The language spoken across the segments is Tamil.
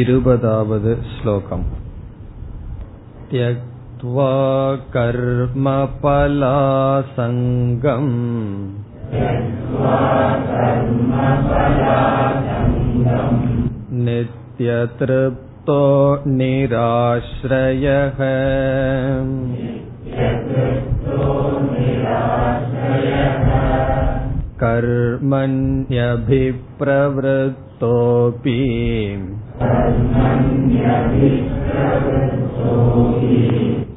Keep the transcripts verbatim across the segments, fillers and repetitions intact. இருபதாவது ஸ்லோகம். त्यक्त्वा कर्मफलासङ्गं नित्यतृप्तो निराश्रयः कर्मण्यभिप्रवृत्तोऽपि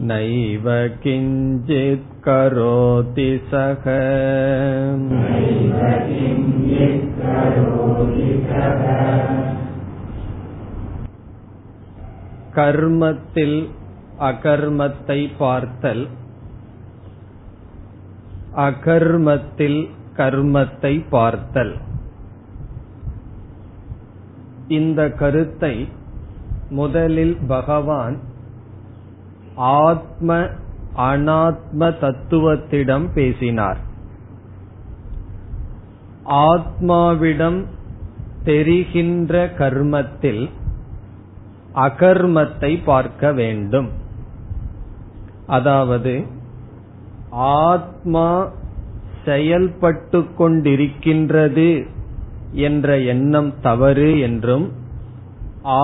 நைவ கிஞ்சித் கரோதி ஸஹ. கர்மத்தில் அகர்மத்தை பார்த்தல், அகர்மத்தில் கர்மத்தை பார்த்தல், இந்த கருத்தை முதலில் பகவான் ஆத்ம அனாத்ம தத்துவத்திடம் பேசினார். ஆத்மாவிடம் தெரிகின்ற கர்மத்தில் அகர்மத்தை பார்க்க வேண்டும். அதாவது ஆத்மா செயல்பட்டு கொண்டிருக்கின்றது என்ற எண்ணம் தவறு என்றும்,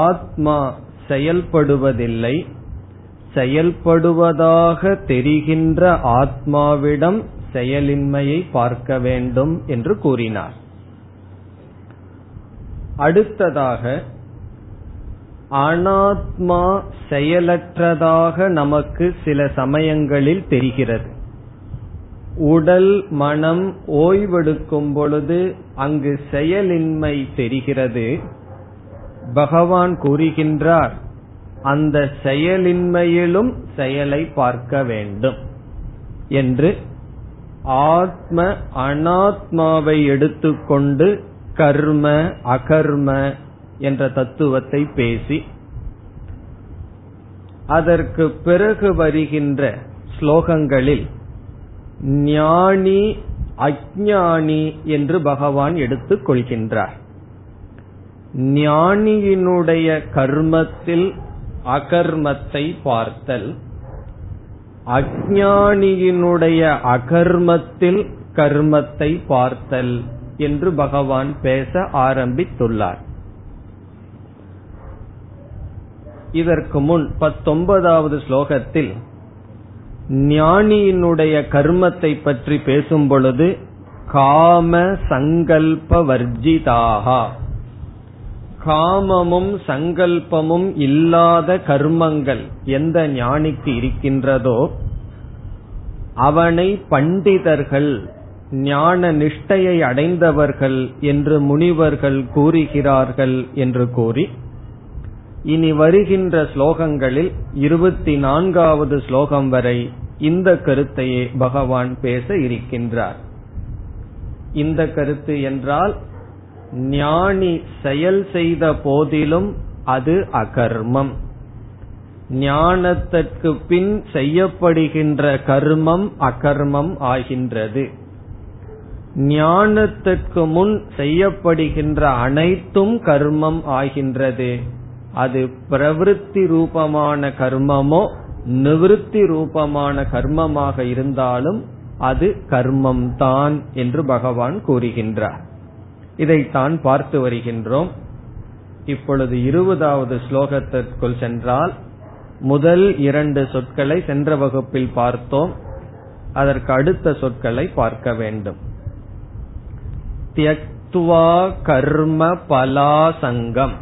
ஆத்மா செயல்படுவதில்லை, செயல்படுவதாக தெரிகின்ற ஆத்மாவிடம் செயலின்மையை பார்க்க வேண்டும் என்று கூறினார். அடுத்ததாக அனாத்மா செயலற்றதாக நமக்கு சில சமயங்களில் தெரிகிறது. உடல் மனம் ஓய்வெடுக்கும் பொழுது அங்கு செயலின்மை தெரிகிறது. பகவான் கூறுகின்றார், அந்த செயலின்மையிலும் செயலை பார்க்க வேண்டும் என்று ஆத்ம அனாத்மாவை எடுத்துக்கொண்டு கர்ம அகர்ம என்ற தத்துவத்தை பேசி, அதற்கு பிறகு வருகின்ற ஸ்லோகங்களில் ஞானி அஞ்ஞானி என்று பகவான் எடுத்துக் கொள்கின்றார். ஞானியினுடைய கர்மத்தில் அகர்மத்தை பார்த்தல், அஞ்ஞானியினுடைய அகர்மத்தில் கர்மத்தை பார்த்தல் என்று பகவான் பேச ஆரம்பித்துள்ளார். இதற்கு முன் பத்தொன்பதாவது ஸ்லோகத்தில் ஞானியினுடைய கர்மத்தை பற்றி பேசும் பொழுது காம சங்கல்ப வர்ஜிதாஹா, காமமும் சங்கல்பமும் இல்லாத கர்மங்கள் எந்த ஞானிக்கு இருக்கின்றதோ அவனை பண்டிதர்கள், ஞான நிஷ்டையை அடைந்தவர்கள் என்று முனிவர்கள் கூறுகிறார்கள் என்று கூறி, இனி வருகின்ற ஸ்லோகங்களில் இருபத்தி நான்காவது ஸ்லோகம் வரை இந்த கருத்தையே பகவான் பேச இருக்கின்றார். இந்த கருத்து என்றால் ஞானி செயல் செய்த போதிலும் அது அகர்மம், ஞானத்திற்கு பின் செய்யப்படுகின்ற கர்மம் அகர்மம் ஆகின்றது. ஞானத்திற்கு முன் செய்யப்படுகின்ற அனைத்தும் கர்மம் ஆகின்றது. அது பிரவிற்த்தி ரூபமான கர்மமோ நிவிற்த்தி ரூபமான கர்மமாக இருந்தாலும் அது கர்மம்தான் என்று பகவான் கூறுகின்றார். இதைத்தான் பார்த்து வருகின்றோம். இப்பொழுது இருபதாவது ஸ்லோகத்திற்குள் சென்றால், முதல் இரண்டு சொற்களை சென்ற வகுப்பில் பார்த்தோம், அதற்கு அடுத்த சொற்களை பார்க்க வேண்டும். த்யக்த்வா கர்ம பலாசங்கம்,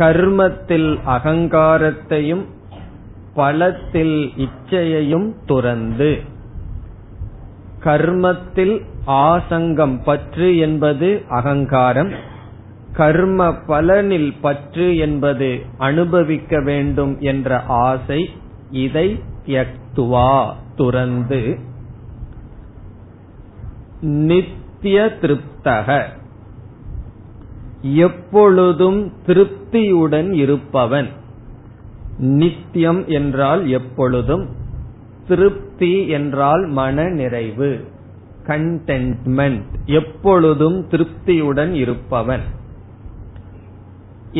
கர்மத்தில் அகங்காரத்தையும் பலத்தில் இச்சையையும் துறந்து, கர்மத்தில் ஆசங்கம் பற்று என்பது அகங்காரம், கர்ம பலனில் பற்று என்பது அனுபவிக்க வேண்டும் என்ற ஆசை, இதை த்யக்த்வா துறந்து நித்திய திருப்தக எப்பொழுதும் திருப்தியுடன் இருப்பவன். நித்தியம் என்றால் எப்பொழுதும், திருப்தி என்றால் மன நிறைவு, கண்டென்ட்மெண்ட், எப்பொழுதும் திருப்தியுடன் இருப்பவன்.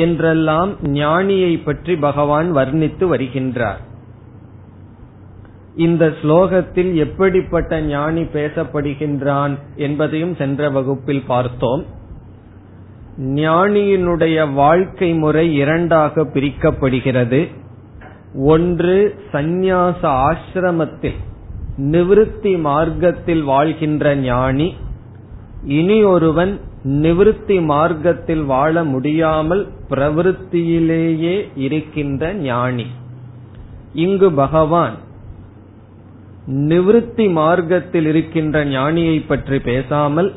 என்றெல்லாம் ஞானியை பற்றி பகவான் வர்ணித்து வருகின்றார். இந்த ஸ்லோகத்தில் எப்படிப்பட்ட ஞானி பேசப்படுகின்றான் என்பதையும் சென்ற வகுப்பில் பார்த்தோம். ஞானியினுடைய வாழ்க்கை முறை இரண்டாக பிரிக்கப்படுகிறது. ஒன்று சந்நியாச ஆசிரமத்தில் நிவிருத்தி மார்க்கத்தில் வாழ்கின்ற ஞானி, இனி ஒருவன் நிவிருத்தி மார்க்கத்தில் வாழ முடியாமல் பிரவிருத்தியிலேயே இருக்கின்ற ஞானி. இங்கு பகவான் நிவிருத்தி மார்க்கத்தில் இருக்கின்ற ஞானியை பற்றி பேசாமல்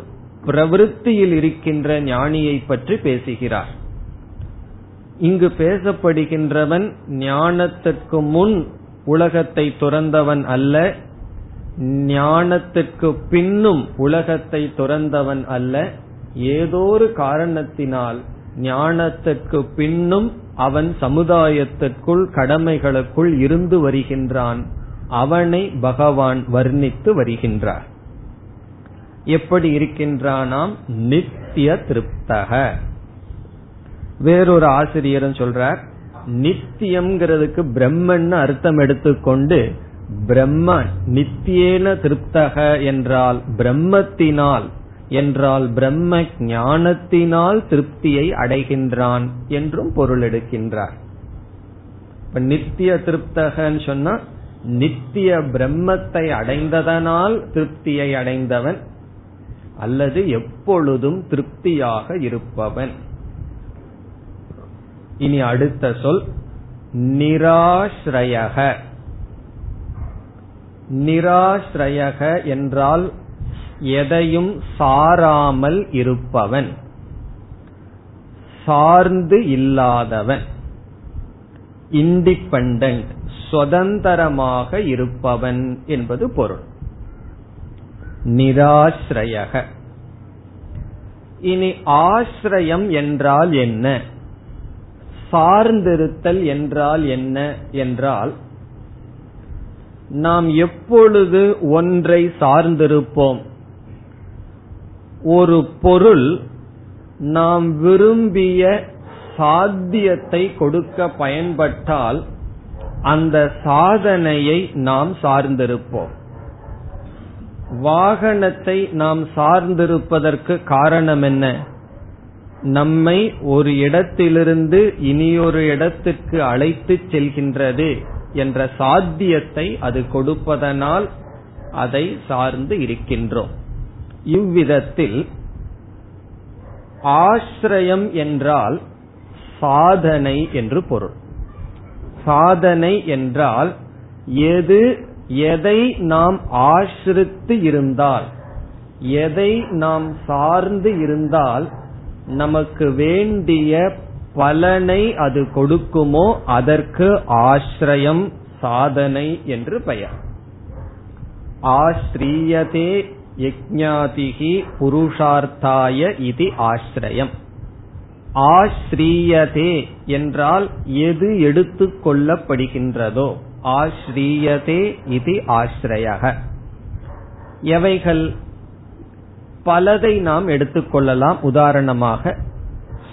பிரவிருத்தியில் இருக்கின்ற ஞானியை பற்றி பேசுகிறார். இங்கு பேசப்படுகின்றவன் ஞானத்திற்கு முன் உலகத்தை துறந்தவன் அல்ல, ஞானத்திற்கு பின்னும் உலகத்தை துறந்தவன் அல்ல. ஏதோ ஒரு காரணத்தினால் ஞானத்திற்கு பின்னும் அவன் சமுதாயத்திற்குள் கடமைகளுக்குள் இருந்து வருகின்றான். அவனை பகவான் வர்ணித்து வருகின்றார். எப்படி இருக்கின்றானாம்? நித்திய திருப்தக. வேறொரு ஆசிரியரும் சொல்றார், நித்தியம்ங்கிறதுக்கு பிரம்மன்னு அர்த்தம் எடுத்துக்கொண்டு பிரம்மன் நித்தியேன திருப்தக என்றால் பிரம்மத்தினால் என்றால் பிரம்ம ஞானத்தினால் திருப்தியை அடைகின்றான் என்றும் பொருள் எடுக்கின்றார். இப்ப நித்திய திருப்தகன்னு சொன்னா நித்திய பிரம்மத்தை அடைந்ததனால் திருப்தியை அடைந்தவன் அல்லது எப்பொழுதும் திருப்தியாக இருப்பவன். இனி அடுத்த சொல் நிராஸ்ரயக. நிராஸ்ரயக என்றால் எதையும் சாராமல் இருப்பவன், சார்ந்து இல்லாதவன், இண்டிபெண்டன்ட், சுதந்திரமாக இருப்பவன் என்பது பொருள் நிராஸ்ரயக. இனி ஆஸ்ரயம் என்றால் என்ன, சார்ந்திருத்தல் என்றால் என்ன என்றால், நாம் எப்பொழுது ஒன்றை சார்ந்திருப்போம், ஒரு பொருள் நாம் விரும்பிய சாத்தியத்தை கொடுக்க பயன்பட்டால் அந்த சாதனையை நாம் சார்ந்திருப்போம். வாகனத்தை நாம் சார்ந்திருப்பதற்கு காரணம் என்ன? நம்மை ஒரு இடத்திலிருந்து இனியொரு இடத்திற்கு அழைத்து செல்கின்றது என்ற சாத்தியத்தை அது கொடுப்பதனால் அதை சார்ந்து இருக்கின்றோம். இவ்விதத்தில் ஆஸ்ரயம் என்றால் சாதனை என்று பொருள். சாதனை என்றால் எது எதை நாம் ஆசிரித்து இருந்தால், எதை நாம் சார்ந்து இருந்தால் நமக்கு வேண்டிய பலனை அது கொடுக்குமோ அதற்கு ஆஸ்ரயம், சாதனை என்று பெயர். ஆஸ்ரீயதே யஜ்ஞாதிஹி புருஷார்த்தாய இதி ஆஸ்ரயம். ஆஸ்ரீயதே என்றால் எது எடுத்துக் கொள்ளப்படுகின்றதோ, ஆஸ்ரீயதே இதி ஆஸ்ரயக. எவைகள்? பலதை நாம் எடுத்துக்கொள்ளலாம். உதாரணமாக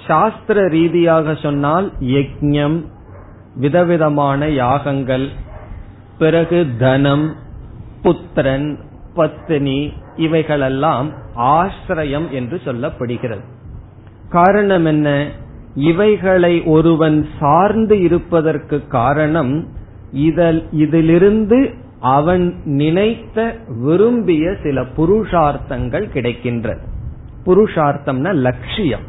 சாஸ்திர ரீதியாக சொன்னால் யஜ்ஞம், விதவிதமான யாகங்கள், பிறகு தனம், புத்திரன், பத்னி, இவைகளெல்லாம் ஆஸ்ரயம் என்று சொல்லப்படுகிறது. காரணம் என்ன? இவைகளை ஒருவன் சார்ந்து இருப்பதற்கு காரணம் இதிலிருந்து அவன் நினைத்த விரும்பிய சில புருஷார்த்தங்கள் கிடைக்கின்றது. புருஷார்த்தம்னா லட்சியம்,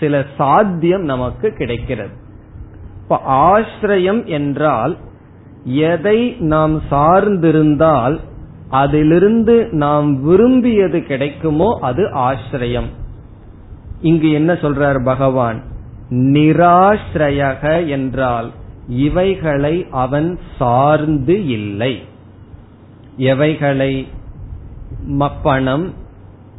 சில சாத்தியம் நமக்கு கிடைக்கிறது. இப்ப ஆஸ்ரயம் என்றால் எதை நாம் சார்ந்திருந்தால் அதிலிருந்து நாம் விரும்பியது கிடைக்குமோ அது ஆஸ்ரயம். இங்கு என்ன சொல்றார் பகவான்? நிராஸ்ரயக என்றால் இவைகளை அவன் சார்ந்து இல்லை. எவைகளை? மப்பணம்,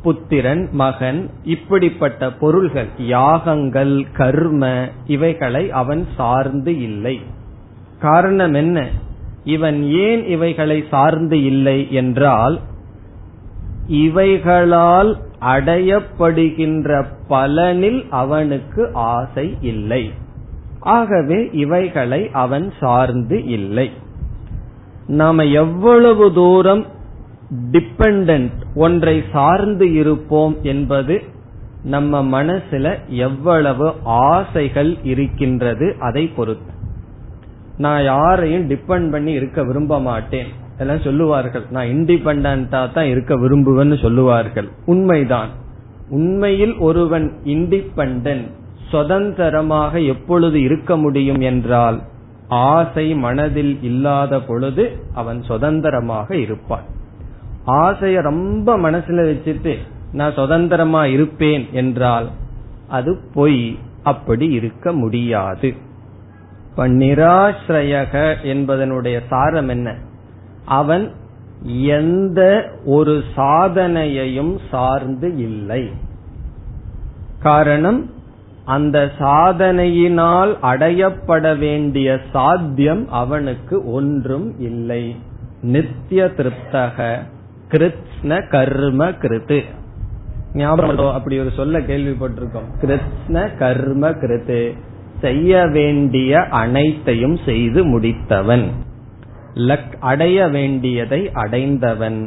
புத்திரன், மகன், இப்படிப்பட்ட பொருள்கள், யாகங்கள், கர்ம, இவைகளை அவன் சார்ந்து இல்லை. காரணம் என்ன? இவன் ஏன் இவைகளை சார்ந்து இல்லை என்றால் இவைகளால் அடையப்படுகின்ற பலனில் அவனுக்கு ஆசை இல்லை. ஆகவே இவைகளை அவன் சார்ந்து இல்லை. நாம எவ்வளவு தூரம் டிபெண்டன்ட், ஒன்றை சார்ந்து இருப்போம் என்பது நம்ம மனசுல எவ்வளவு ஆசைகள் இருக்கின்றது அதை பொறுத்து. நான் யாரையும் டிபெண்ட் பண்ணி இருக்க விரும்ப மாட்டேன் எல்லாம் சொல்லுவார்கள். நான் இண்டிபெண்டன்டா தான் இருக்க விரும்புவேன்னு சொல்லுவார்கள். உண்மைதான். உண்மையில் ஒருவன் இண்டிபெண்டன்ட், சுதந்திரமாக எப்பொழுது இருக்க முடியும் என்றால் ஆசை மனதில் இல்லாத பொழுது அவன் சுதந்திரமாக இருப்பான். ஆசைய ரொம்ப மனசுல வச்சுட்டு நான் சுதந்திரமா இருப்பேன் என்றால் அது பொய், அப்படி இருக்க முடியாது. இப்ப நிராஸ்ரயக என்பதனுடைய சாரம் என்ன? அவன் எந்த ஒரு சாதனையையும் சார்ந்து இல்லை. காரணம், அந்த சாதனையினால் அடையப்பட வேண்டிய சாத்தியம் அவனுக்கு ஒன்றும் இல்லை. நித்திய திருப்தக கிருத்ன கர்ம கிருத்து. ஞாபகம் அப்படி ஒரு சொல்ல கேள்விப்பட்டிருக்கோம், கிருத்ன கர்ம கிருத்து, செய்ய வேண்டிய அனைத்தையும் செய்து முடித்தவன், அடைய வேண்டியதை அடைந்தவன்,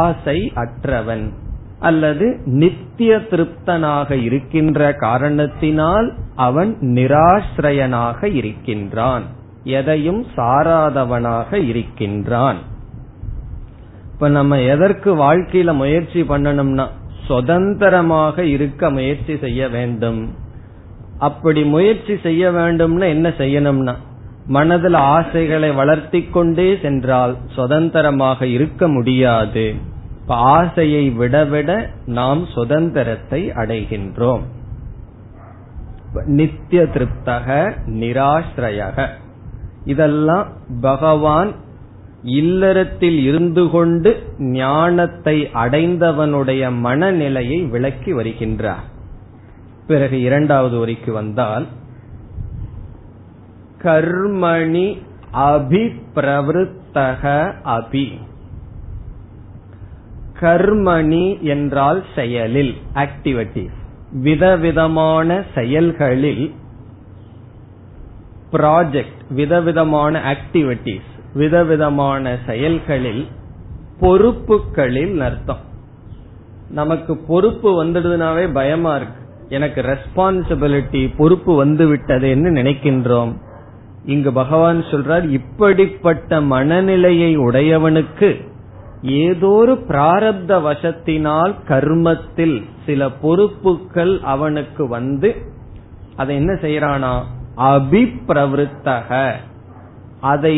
ஆசை அற்றவன் அல்லது நித்திய திருப்தனாக இருக்கின்ற காரணத்தினால் அவன் நிராஸ்ரயனாக இருக்கின்றான், எதையும் சாராதவனாக இருக்கின்றான். இப்ப நம்ம எதற்கு வாழ்க்கையில முயற்சி பண்ணணும்னா சுதந்திரமாக இருக்க முயற்சி செய்ய வேண்டும். அப்படி முயற்சி செய்ய வேண்டும்னா என்ன செய்யணும்னா மனதில் ஆசைகளை வளர்த்தி கொண்டே சென்றால் சுதந்திரமாக இருக்க முடியாது. ஆசையை விடவிட நாம் சுதந்திரத்தை அடைகின்றோம். நித்திய திருப்தக நிராஸ்ரயக, இதெல்லாம் பகவான் இல்லறத்தில் இருந்து கொண்டு ஞானத்தை அடைந்தவனுடைய மனநிலையை விளக்கி வருகின்றார். பிறகு இரண்டாவது வரிக்கு வந்தால், கர்மணி அபிப்ரவருத்தக அபி. கர்மணி என்றால் செயலில், ஆக்டிவிட்டிஸ், விதவிதமான செயல்களில், ப்ராஜெக்ட் விதவிதமான ஆக்டிவிட்டிஸ், விதவிதமான செயல்களில், பொறுப்புகளில் அர்த்தம். நமக்கு பொறுப்பு வந்துடுதுனாவே பயமா இருக்கு, எனக்கு ரெஸ்பான்சிபிலிட்டி பொறுப்பு வந்து விட்டதுன்னு நினைக்கின்றோம். இங்கு பகவான் சொல்றார், இப்படிப்பட்ட மனநிலையை உடையவனுக்கு ஏதோ ஒரு பிராரப்த வசத்தினால் கர்மத்தில் சில பொறுப்புகள் அவனுக்கு வந்து அதை என்ன செய்யறானா அபிப்ரவருத்தக, அதை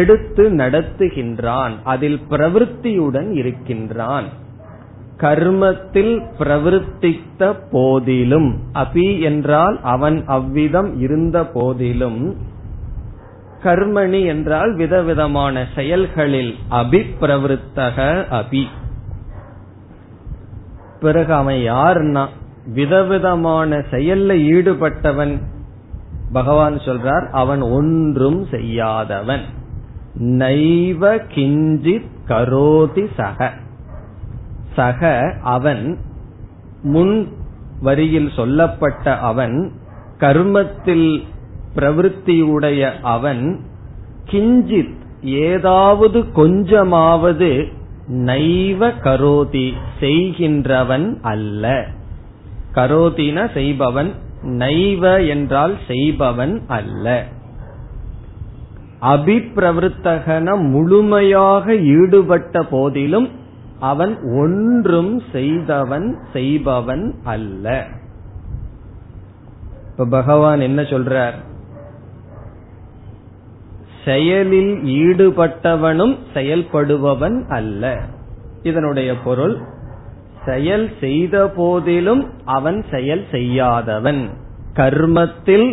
எடுத்து நடத்துகின்றான், அதில் பிரவருத்தியுடன் இருக்கின்றான். கர்மத்தில் பிரவருத்தித்த போதிலும், அபி என்றால் அவன் அவ்விதம் இருந்த போதிலும், கர்மணி என்றால் விதவிதமான செயல்களில், அபிப்ரவருத்தக அபி. பிறகு அவன் யார்னா விதவிதமான செயல்ல ஈடுபட்டவன். பகவான் சொல்றார், அவன் ஒன்றும் செய்யாதவன். நைவ கிஞ்சித் கரோதி சக. சக அவன், முன் வரியில் சொல்லப்பட்ட அவன், கர்மத்தில் பிரவருத்தியுடைய அவன், கிஞ்சித் ஏதாவது கொஞ்சமாவது, நைவ கரோதி செய்கின்றவன் அல்ல. கரோதினா செய்பவன், நைவ என்றால் செய்பவன் அல்ல. அபிப்ரவருத்தகன முழுமையாக ஈடுபட்ட போதிலும் அவன் ஒன்றும் செய்தவன் செய்பவன் அல்ல. இப்ப பகவான் என்ன சொல்றார்? செயலில் ஈடுபட்டவனும் செயல்படுபவன் அல்ல. இதனுடைய பொருள், செயல் செய்த போதிலும் அவன் செயல் செய்யாதவன். கர்மத்தில்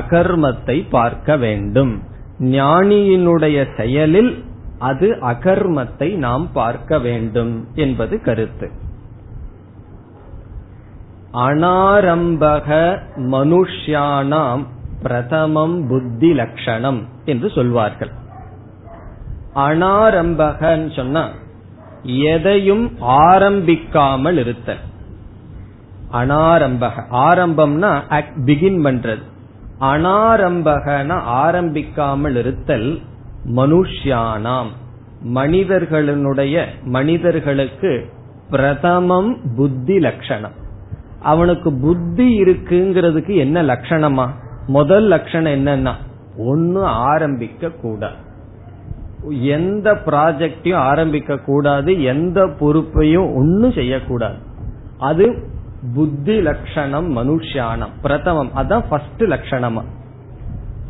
அகர்மத்தை பார்க்க வேண்டும். ஞானியினுடைய செயலில் அது அகர்மத்தை நாம் பார்க்க வேண்டும் என்பது கருத்து. அனாரம்பக மனுஷ்யானாம் பிரதமம் புத்தி லட்சணம் என்று சொல்வார்கள். அனாரம்பகன்னு சொன்னா எதையும் ஆரம்பிக்காமல் இருத்தல். அனாரம்பக, ஆரம்பம்னா பிகின் பண்றது. அனாரம்பகன ஆரம்பிக்காமல் இருத்தல். மனுஷ்யானாம், மனிதர்களுடைய மனிதர்களுக்கு பிரதமம் புத்தி லட்சணம். அவனுக்கு புத்தி இருக்குங்கிறதுக்கு என்ன லட்சணமா? முதல் லட்சணம் என்னன்னா ஒன்னு ஆரம்பிக்க கூடாது, எந்த ப்ராஜெக்டையும் ஆரம்பிக்க கூடாது, எந்த பொறுப்பையும் ஒன்னும் செய்யக்கூடாது. அது புத்தி லட்சணம், மனுஷியானம் பிரதமம். அதான் ஃபர்ஸ்ட் லட்சணமா.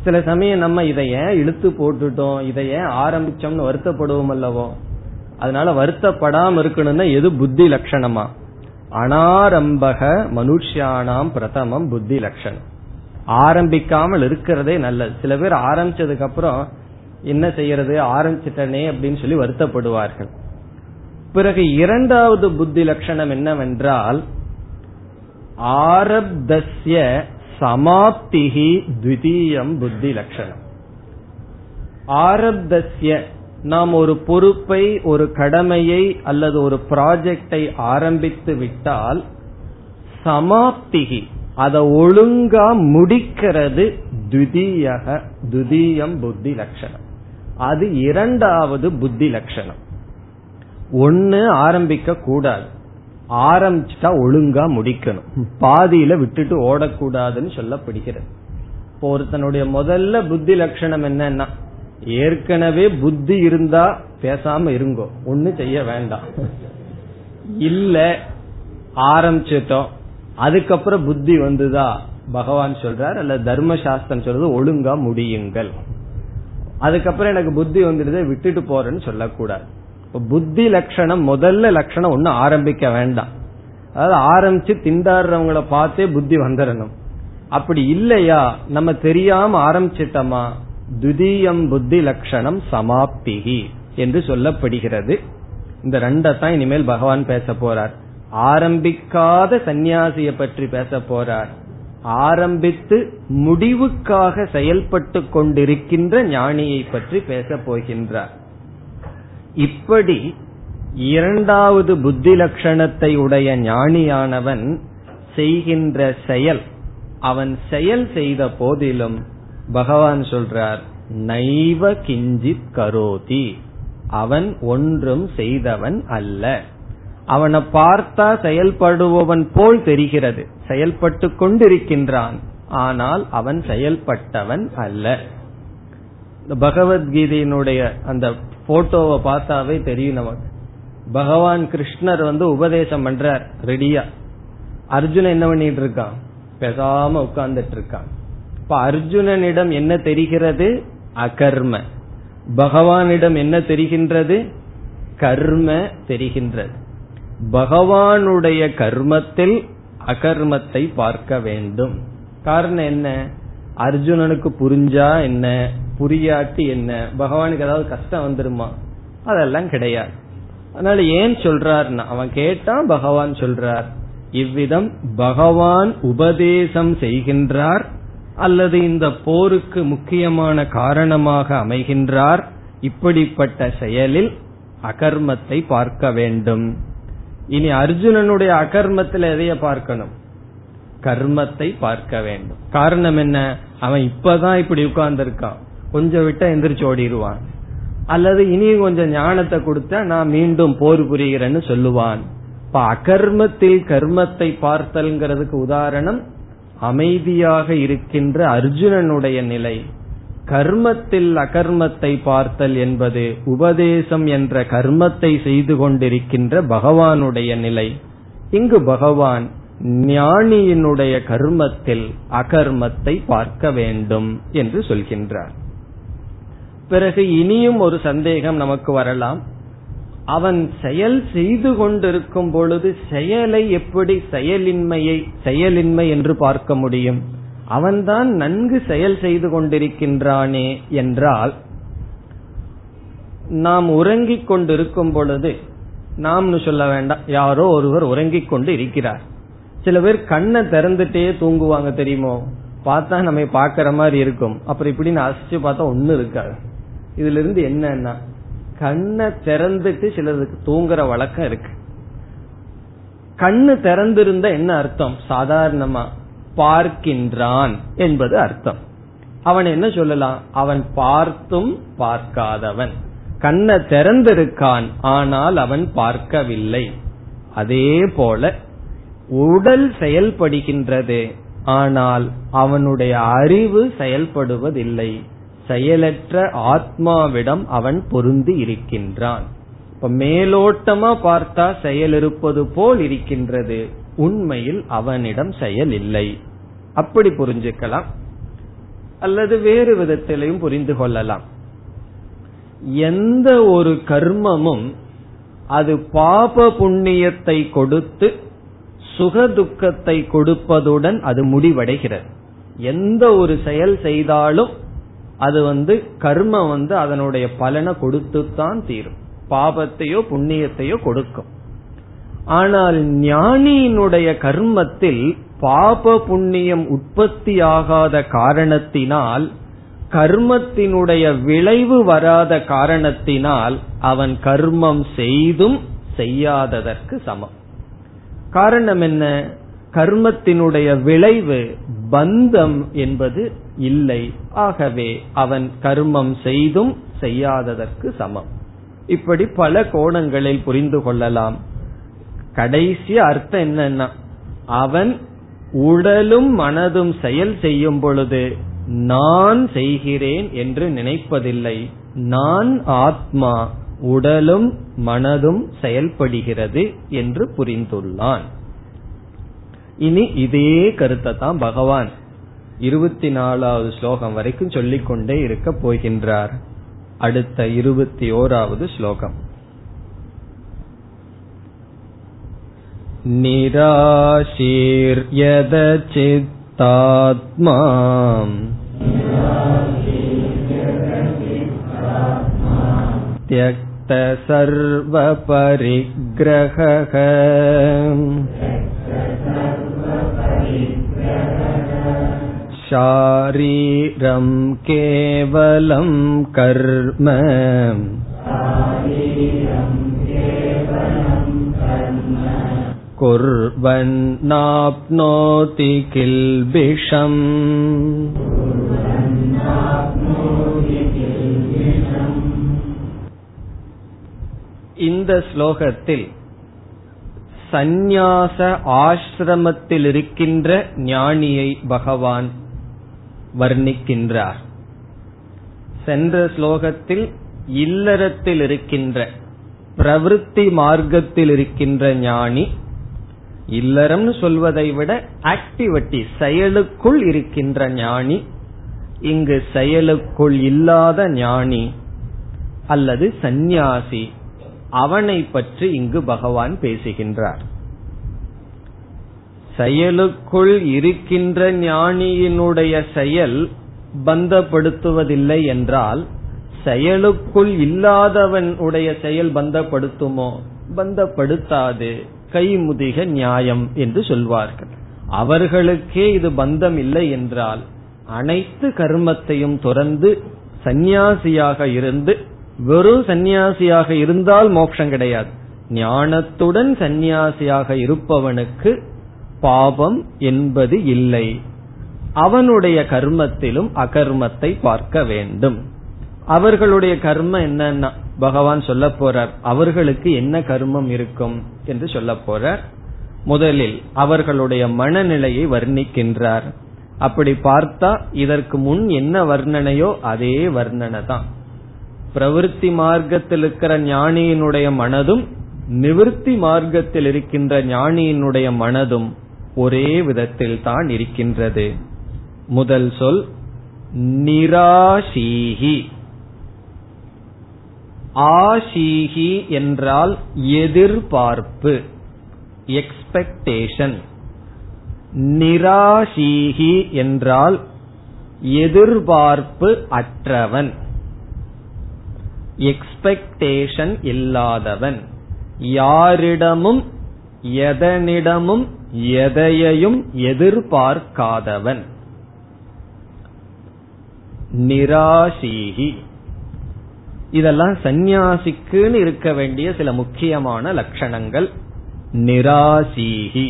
சில சமயம் நம்ம இதை ஏன் இழுத்து போட்டுட்டோம், இதை ஏன் ஆரம்பிச்சோம்னு வருத்தப்படுவோம் அல்லவோ? அதனால வருத்தப்படாம இருக்கணும்னா எது புத்தி லட்சணமா? அனாரம்பக மனுஷியானாம் பிரதமம் புத்தி லட்சணம். ஆரம்பிக்காமல் இருக்கிறதே நல்லது. சில பேர் ஆரம்பிச்சதுக்கு அப்புறம் என்ன செய்யறது, ஆரம்பிச்சிட்டனே அப்படின்னு சொல்லி வருத்தப்படுவார்கள். பிறகு இரண்டாவது புத்தி லட்சணம் என்னவென்றால், ஆரப்தஸ்ய சமாப்திஹி த்விதீயம் புத்தி லட்சணம். ஆரப்தஸ்ய, நாம் ஒரு பொறுப்பை, ஒரு கடமையை அல்லது ஒரு ப்ராஜெக்டை ஆரம்பித்து விட்டால் சமாப்திஹி அதை ஒழுங்கா முடிக்கிறது துதியக துதியம் புத்தி லட்சணம். அது இரண்டாவது புத்தி லட்சணம். ஒன்னு ஆரம்பிக்க கூடாது, ஆரம்பிச்சுட்டா ஒழுங்கா முடிக்கணும், பாதியில விட்டுட்டு ஓடக்கூடாதுன்னு சொல்லப்படுகிறது. இப்போ ஒருத்தனுடைய முதல்ல புத்தி லட்சணம் என்னன்னா, ஏற்கனவே புத்தி இருந்தா பேசாம இருங்கோ, ஒண்ணு செய்ய வேண்டாம். இல்ல ஆரம்பிச்சிட்டோம், அதுக்கப்புறம் புத்தி வந்துதா, பகவான் சொல்றார் அல்ல தர்மசாஸ்திரம் சொல்றது ஒழுங்கா முடியுங்கள். அதுக்கப்புறம் எனக்கு புத்தி வந்துடுது விட்டுட்டு போறேன்னு சொல்லக்கூடாது. புத்தி லட்சணம் முதல்ல லட்சணம் ஒண்ணு ஆரம்பிக்க வேண்டாம். அதாவது ஆரம்பிச்சு திண்டாடுறவங்களை பார்த்தே புத்தி வந்துடணும். அப்படி இல்லையா நம்ம தெரியாம ஆரம்பிச்சிட்டோமா, துதியம் புத்தி லட்சணம் சமாப்திகி என்று சொல்லப்படுகிறது. இந்த ரெண்டத்தான் இனிமேல் பகவான் பேச போறார். ஆரம்பிக்காத சந்நியாசியை பற்றி பேச போறார். ஆரம்பித்து முடிவுக்காக செயல்பட்டு கொண்டிருக்கின்ற ஞானியை பற்றி பேச போகின்றார். இப்படி இரண்டாவது புத்தி லட்சணத்தை உடைய ஞானியானவன் செய்கின்ற செயல், அவன் செயல் செய்த போதிலும் பகவான் சொல்றார் நைவ கிஞ்சித் கரோதி, அவன் ஒன்றும் செய்தவன் அல்ல. அவனை பார்த்தா செயல்படுபவன் போல் தெரிகிறது, செயல்பட்டு கொண்டிருக்கின்றான், ஆனால் அவன் செயல்பட்டவன் அல்ல. பகவத்கீதையினுடைய அந்த போட்டோவை பார்த்தாவே தெரியும் நமக்கு. பகவான் கிருஷ்ணர் வந்து உபதேசம் பண்றார் ரெடியா, அர்ஜுனன் என்ன பண்ணிட்டு இருக்கான், பேசாம உட்கார்ந்துட்டு இருக்கான். இப்ப அர்ஜுனனிடம் என்ன தெரிகிறது, அகர்ம. பகவானிடம் என்ன தெரிகின்றது, கர்ம தெரிகின்றது. பகவானுடைய கர்மத்தில் அகர்மத்தை பார்க்க வேண்டும். காரணம் என்ன, அர்ஜுனனுக்கு புரிஞ்சா என்ன, புரியாட்டி என்ன, பகவானுக்கு ஏதாவது கஷ்டம் வந்துருமா, அதெல்லாம் கிடையாது. அதனால ஏன் சொல்றார்னா, அவன் கேட்டா பகவான் சொல்றார். இவ்விதம் பகவான் உபதேசம் செய்கின்றார் அல்லது இந்த போருக்கு முக்கியமான காரணமாக அமைகின்றார். இப்படிப்பட்ட செயலில் அகர்மத்தை பார்க்க வேண்டும். இனி அர்ஜுனனுடைய அகர்மத்தில் எதைய பார்க்கணும், கர்மத்தை பார்க்க வேண்டும். காரணம் என்ன, அவன் இப்பதான் இப்படி உட்கார்ந்துருக்கான், கொஞ்சம் விட்டா எந்திரிச்சு ஓடிடுவான், அல்லது இனி கொஞ்சம் ஞானத்தை கொடுத்தா நான் மீண்டும் போர் புரிகிறேன்னு சொல்லுவான். இப்ப அகர்மத்தில் கர்மத்தை பார்த்தல்ங்கிறதுக்கு உதாரணம் அமைதியாக இருக்கின்ற அர்ஜுனனுடைய நிலை. கர்மத்தில் அகர்மத்தை பார்த்தல் என்பது உபதேசம் என்ற கர்மத்தை செய்து கொண்டிருக்கின்ற பகவானுடைய நிலை. இங்கு பகவான் ஞானியினுடைய கர்மத்தில் அகர்மத்தை பார்க்க வேண்டும் என்று சொல்கின்றார். பிறகு இனியும் ஒரு சந்தேகம் நமக்கு வரலாம், அவன் செயல் செய்து கொண்டிருக்கும் பொழுது செயலை எப்படி செயலின்மையை செயலின்மை என்று பார்க்க முடியும், அவன்தான் நன்கு செயல் செய்து கொண்டிருக்கின்றானே என்றால், நாம் உறங்கிக் கொண்டிருக்கும் பொழுது, நாம்னு சொல்ல வேண்டாம், யாரோ ஒருவர் உறங்கிக் கொண்டு இருக்கிறார். சில பேர் கண்ணை திறந்துட்டே தூங்குவாங்க தெரியுமோ, பார்த்தா நம்ம பாக்கிற மாதிரி இருக்கும். அப்புறம் இப்படின்னு அசிச்சு பார்த்தா ஒண்ணு இருக்காது. இதுல இருந்து என்னன்னா, கண்ணை திறந்துட்டு சிலருக்கு தூங்குற வழக்கம் இருக்கு. கண்ணு திறந்திருந்த என்ன அர்த்தம்? சாதாரணமா பார்க்கின்றான் என்பது அர்த்தம். அவன் என்ன சொல்லலாம்? அவன் பார்த்தும் பார்க்காதவன். கண்ணை திறந்திருக்கான், ஆனால் அவன் பார்க்கவில்லை. அதே போல உடல் செயல்படுகின்றது, ஆனால் அவனுடைய அறிவு செயல்படுவதில்லை. செயலற்ற ஆத்மாவிடம் அவன் பொருந்தி இருக்கின்றான். இப்ப மேலோட்டமா பார்த்தா செயல் இருப்பது போல் இருக்கின்றது, உண்மையில் அவனிடம் செயல் இல்லை. அப்படி புரிஞ்சுக்கலாம். அல்லது வேறு விதத்திலையும் புரிந்து கொள்ளலாம். எந்த ஒரு கர்மமும் அது பாப புண்ணியத்தை கொடுத்து சுகதுக்கத்தை கொடுப்பதுடன் அது முடிவடைகிறது. எந்த ஒரு செயல் செய்தாலும் அது வந்து கர்மம் வந்து அதனுடைய பலனை கொடுத்துத்தான் தீரும். பாபத்தையோ புண்ணியத்தையோ கொடுக்கும். ஆனால் ஞானியினுடைய கர்மத்தில் பாப புண்ணியம் உற்பத்தியாகாத காரணத்தினால், கர்மத்தினுடைய விளைவு வராத காரணத்தினால் அவன் கர்மம் செய்தும் செய்யாததற்கு சமம். காரணம் என்ன? கர்மத்தினுடைய விளைவு பந்தம் என்பது இல்லை. ஆகவே அவன் கர்மம் செய்தும் செய்யாததற்கு சமம். இப்படி பல கோணங்களில் புரிந்து கொள்ளலாம். கடைசி அர்த்தம் என்னன்னா, அவன் உடலும் மனதும் செயல் செய்யும் பொழுது நான் செய்கிறேன் என்று நினைப்பதில்லை. நான் ஆத்மா, உடலும் மனதும் செயல்படுகிறது என்று புரிந்துள்ளான். இனி இதே கருத்தை தான் பகவான் இருபத்தி நாலாவது ஸ்லோகம் வரைக்கும் சொல்லிக்கொண்டே இருக்க போகின்றார். அடுத்த இருபத்தி ஓராவது ஸ்லோகம். நிராசீர்யதசித்தாத்மா த்யக்த சர்வ பரிக்ரஹக ஷாரீரம் கேவலம் கர்ம குர்வன் நாப்னோதி கில்பிஷம். இந்த ஸ்லோகத்தில் சந்நியாச ஆசிரமத்தில் இருக்கின்ற ஞானியை பகவான் வர்ணிக்கின்றார். சென்ற ஸ்லோகத்தில் இல்லறத்தில் இருக்கின்ற பிரவிற்த்தி மார்க்கத்தில் இருக்கின்ற ஞானி, இல்லறம் சொல்வதை விட ஆக்டிவிட்டி செயலுக்குள் இருக்கின்ற ஞானி, இங்கு செயலுக்குள் இல்லாத ஞானி அல்லது சந்நியாசி, அவனை பற்றி இங்கு பகவான் பேசுகின்றார். செயலுக்குள் இருக்கின்ற ஞானியினுடைய செயல் பந்தப்படுத்துவதில்லை என்றால், செயலுக்குள் இல்லாதவனுடைய செயல் பந்தப்படுத்துமோ? பந்தப்படுத்தாது. கைமுதிக நியாயம் என்று சொல்வார்கள். அவர்களுக்கே இது பந்தம் இல்லை என்றால் அனைத்து கர்மத்தையும் துறந்து சந்நியாசியாக இருந்து, வெறும் சந்நியாசியாக இருந்தால் மோட்சம் கிடையாது. ஞானத்துடன் சந்நியாசியாக இருப்பவனுக்கு பாபம் என்பது இல்லை. அவனுடைய கர்மத்திலும் அகர்மத்தை பார்க்க வேண்டும். அவர்களுடைய கர்மம் என்னன்னா பகவான் சொல்ல போறார். அவர்களுக்கு என்ன கர்மம் இருக்கும் என்று சொல்ல போறார். முதலில் அவர்களுடைய மனநிலையை வர்ணிக்கின்றார். அப்படி பார்த்தா இதற்கு முன் என்ன வர்ணனையோ அதே வர்ணனை தான். பிரவிற்த்தி மார்க்கத்தில் இருக்கிற ஞானியினுடைய மனதும் நிவிற்த்தி மார்க்கத்தில் இருக்கின்ற ஞானியினுடைய மனதும் ஒரே விதத்தில் தான் இருக்கின்றது. முதல் சொல் நிராசீஹி. ஆசீஹி என்றால் எதிர்பார்ப்பு, எக்ஸ்பெக்டேஷன். நிராசீஹி என்றால் எதிர்பார்ப்பு அற்றவன், எக்ஸ்பெக்டேஷன் இல்லாதவன். யாரிடமும் எதனிடமும் எதையையும் எதிர்பார்க்காதவன் நிராசீஹி. இதெல்லாம் சந்நியாசிக்குன்னு இருக்க வேண்டிய சில முக்கியமான லட்சணங்கள். நிராசீகி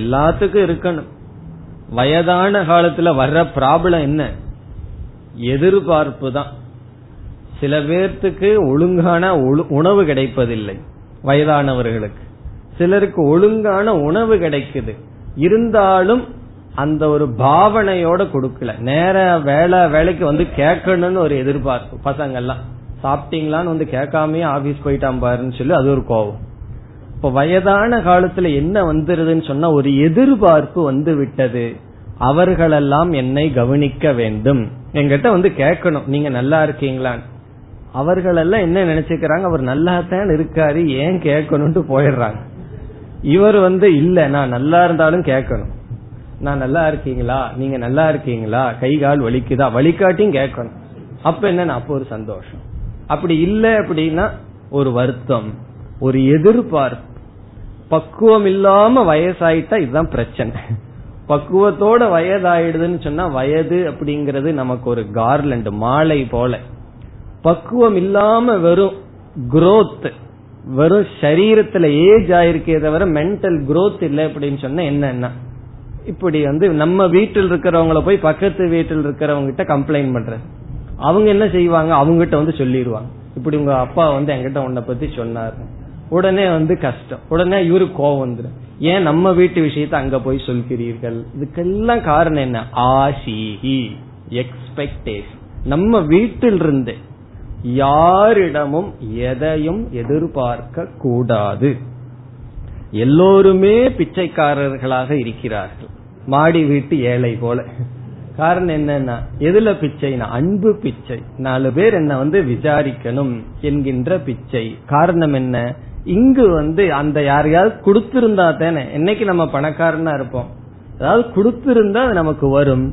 எல்லாத்துக்கும் இருக்கணும். வயதான காலத்துல வர்ற ப்ராப்ளம் என்ன? எதிர்பார்ப்பு தான். சில பேர்த்துக்கு ஒழுங்கான உணவு கிடைப்பதில்லை, வயதானவர்களுக்கு. சிலருக்கு ஒழுங்கான உணவு கிடைக்குது, இருந்தாலும் அந்த ஒரு பாவனையோட கொடுக்கல. நேர வேலை வேலைக்கு வந்து கேட்கணும்னு ஒரு எதிர்பார்ப்பு. பசங்கள்லாம் சாப்பிட்டீங்களான்னு வந்து கேட்காமயே ஆபீஸ் போயிட்டான் பாருன்னு சொல்லி அது ஒரு கோபம். இப்ப வயதான காலத்துல என்ன வந்துருதுன்னு சொன்னா ஒரு எதிர்பார்ப்பு வந்து விட்டது. அவர்களெல்லாம் என்னை கவனிக்க வேண்டும், என்கிட்ட வந்து கேட்கணும் நீங்க நல்லா இருக்கீங்களான்னு. அவர்களெல்லாம் என்ன நினைச்சுக்கிறாங்க, அவர் நல்லா தான் இருக்காரு ஏன் கேட்கணும்னு போயிடுறாங்க. இவர் வந்து இல்ல நான் நல்லா இருந்தாலும் கேட்கணும், நான் நல்லா இருக்கீங்களா நீங்க நல்லா இருக்கீங்களா கை கால் வலிக்குதா வலிக்காட்டியும் கேட்கணும். அப்ப என்ன, அப்ப ஒரு சந்தோஷம். அப்படி இல்ல அப்படின்னா ஒரு வருத்தம், ஒரு எதிர்பார்ப்பு. பக்குவம் இல்லாம வயசாயிட்டா இதுதான் பிரச்சனை. பக்குவத்தோட வயதாயிடுதுன்னு சொன்னா வயது அப்படிங்கறது நமக்கு ஒரு கார்லண்ட் மாலை போல. பக்குவம் இல்லாம வெறும் குரோத், வெறும் சரீரத்துல ஏஜ் ஆயிருக்கே தவிர மென்டல் குரோத் இல்லை அப்படின்னு சொன்னா என்னன்னா, இப்படி வந்து நம்ம வீட்டில் இருக்கிறவங்கள போய் பக்கத்து வீட்டில் இருக்கிறவங்க கிட்ட கம்ப்ளைண்ட் பண்ற, அவங்க என்ன செய்வாங்க, அவங்க கிட்ட வந்து சொல்லிடுவாங்க இப்படி உங்க அப்பா வந்து என்கிட்ட உன்னை பத்தி சொன்னாரு. உடனே வந்து கஷ்டம், உடனே இவரு கோவம் வந்துடும், ஏன் நம்ம வீட்டு விஷயத்த அங்க போய் சொல்கிறீர்கள். இதுக்கெல்லாம் காரணம் என்ன? ஆசீஹி, எக்ஸ்பெக்டேஷன். நம்ம வீட்டில் இருந்து யாரிடமும் எதையும் எதிர்பார்க்க கூடாது. எல்லோருமே பிச்சைக்காரர்களாக இருக்கிறார்கள், மாடி வீட்டு ஏழை போல. காரணம் என்னன்னா, எதுல பிச்சைனா அன்பு பிச்சை, நாலு பேர் என்ன வந்து விசாரிக்கணும் என்கின்ற பிச்சை. காரணம் என்ன, இங்கு வந்து அந்த யாரையாவது கொடுத்திருந்தா தானே என்னைக்கு நம்ம பணக்காரனா இருப்போம். அதாவது கொடுத்திருந்தா அது நமக்கு வரும்,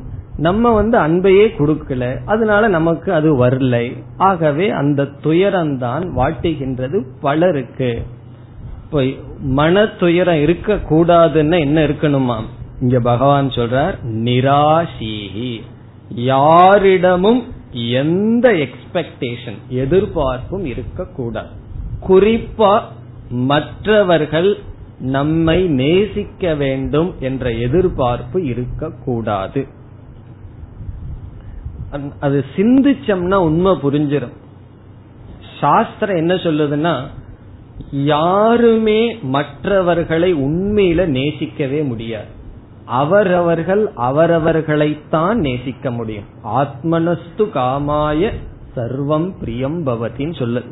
நம்ம வந்து அன்பையே கொடுக்கல, அதனால நமக்கு அது வரலை. ஆகவே அந்த துயரம்தான் வாட்டுகின்றது பலருக்கு. இப்ப மன துயரம் இருக்க கூடாதுன்னா என்ன இருக்கணுமா, இங்க பகவான் சொல்றார் நிராசீஹி, யாரிடமும் எந்த எக்ஸ்பெக்டேஷன் எதிர்பார்ப்பும் இருக்கக்கூடாது. குறிப்பா மற்றவர்கள் நம்மை நேசிக்க வேண்டும் என்ற எதிர்பார்ப்பு இருக்கக்கூடாது. அது சிந்திச்சம்னா உண்மை புரிஞ்சிடும். சாஸ்திரம் என்ன சொல்லுதுன்னா, யாருமே மற்றவர்களை உண்மையில நேசிக்கவே முடியாது. அவரவர்கள் அவரவர்களைத்தான் நேசிக்க முடியும். ஆத்மனஸ்து காமாய சர்வம் பிரியம் பவதின்னு சொல்லுது.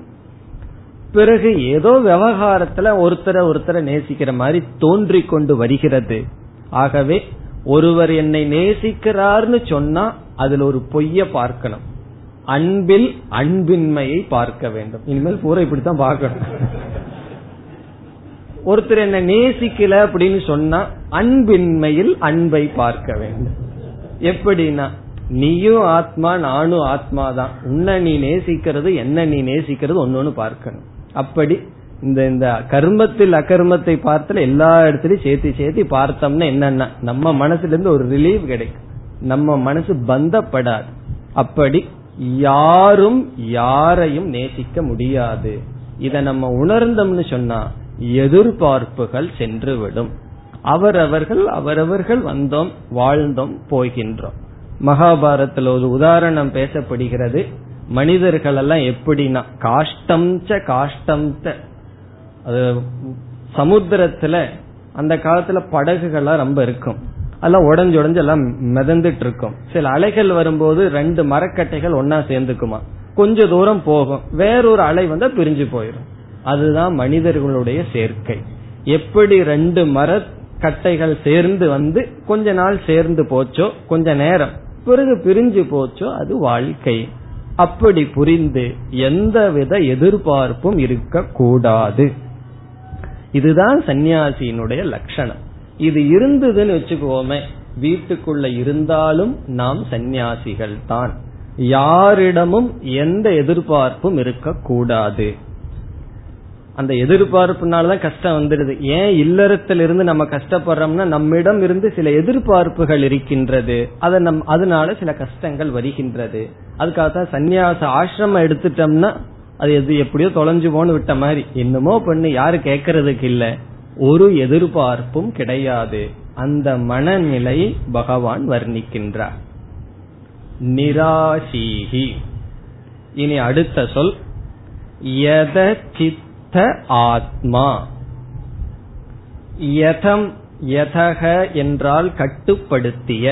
பிறகு ஏதோ விவகாரத்துல ஒருத்தரை ஒருத்தரை நேசிக்கிற மாதிரி தோன்றி கொண்டு வருகிறது. ஆகவே ஒருவர் என்னை நேசிக்கிறார்னு சொன்னா அதுல ஒரு பொய்ய பார்க்கணும், அன்பில் அன்பின்மையை பார்க்க வேண்டும். இனிமேல் பூரா இப்படித்தான் பார்க்கணும். ஒருத்தர் என்ன நேசிக்கல அப்படின்னு சொன்னா அன்பின்மையில் அன்பை பார்க்க வேண்டும். எப்படின்னா, நீயும் ஆத்மா நானும் ஆத்மா தான், உன்னை நீ நேசிக்கிறது என்ன நீ நேசிக்கிறது ஒன்னொன்னு பார்க்கணும். அப்படி இந்த இந்த கர்மத்தில் அகர்மத்தை பார்த்தல எல்லா இடத்துலயும் சேர்த்து சேர்த்து பார்த்தோம்னா என்னன்னா நம்ம மனசுல இருந்து ஒரு ரிலீவ் கிடைக்கும், நம்ம மனசு பந்தப்படாது. அப்படி யாரும் யாரையும் நேசிக்க முடியாது. இத நம்ம உணர்ந்தோம்னு சொன்னா எதிர்பார்ப்புகள் சென்றுவிடும். அவரவர்கள் அவரவர்கள் வந்தோம் வாழ்ந்தோம் போகின்றோம். மகாபாரத்தில் ஒரு உதாரணம் பேசப்படுகிறது. மனிதர்கள் எல்லாம் எப்படின்னா காஷ்டம் ச காஷ்டம் ச, அது சமுத்திரத்துல அந்த காலத்துல படகுகள்லாம் ரொம்ப இருக்கும், அதெல்லாம் உடஞ்சு உடஞ்சு எல்லாம் மிதந்துட்டு இருக்கும். சில அலைகள் வரும்போது ரெண்டு மரக்கட்டைகள் ஒன்னா சேர்ந்துக்குமா, கொஞ்ச தூரம் போகும், வேறொரு அலை வந்து பிரிஞ்சு போயிடும். அதுதான் மனிதர்களுடைய சேர்க்கை. எப்படி ரெண்டு மரக்கட்டைகள் சேர்ந்து வந்து கொஞ்ச நாள் சேர்ந்து போச்சோ, கொஞ்ச நேரம் பிறகு பிரிஞ்சு போச்சோ, அது வாழ்க்கை. அப்படி புரிந்து எந்தவித எதிர்பார்ப்பும் இருக்கக்கூடாது. இதுதான் சன்னியாசியினுடைய லட்சணம். இது இருந்ததுன்னு வச்சுக்கோமே, வீட்டுக்குள்ள இருந்தாலும் நாம் சன்னியாசிகள் தான். யாரிடமும் எந்த எதிர்பார்ப்பும் இருக்கக்கூடாது. அந்த எதிர்பார்ப்புனாலதான் கஷ்டம் வந்துடுது. ஏன் இல்லறத்திலிருந்து நம்ம கஷ்டப்படுறோம்னா நம்மிடம் இருந்து சில எதிர்பார்ப்புகள் இருக்கின்றது, அத நம் அதனால சில கஷ்டங்கள் வருகின்றது. அதுக்காகத்தான் சன்னியாச ஆசிரமம் எடுத்துட்டோம்னா அது எது எப்படியோ தொலைஞ்சு போன்னு விட்ட மாதிரி என்னமோ பண்ணு, யாரு கேட்கறதுக்கு இல்ல, ஒரு எதிர்பார்ப்பும் கிடையாது. அந்த மனநிலையை பகவான் வர்ணிக்கின்றார். நிராசீஹி. இனி அடுத்த சொல் யத சித்த ஆத்மா. யதம் யதக என்றால் கட்டுப்படுத்திய,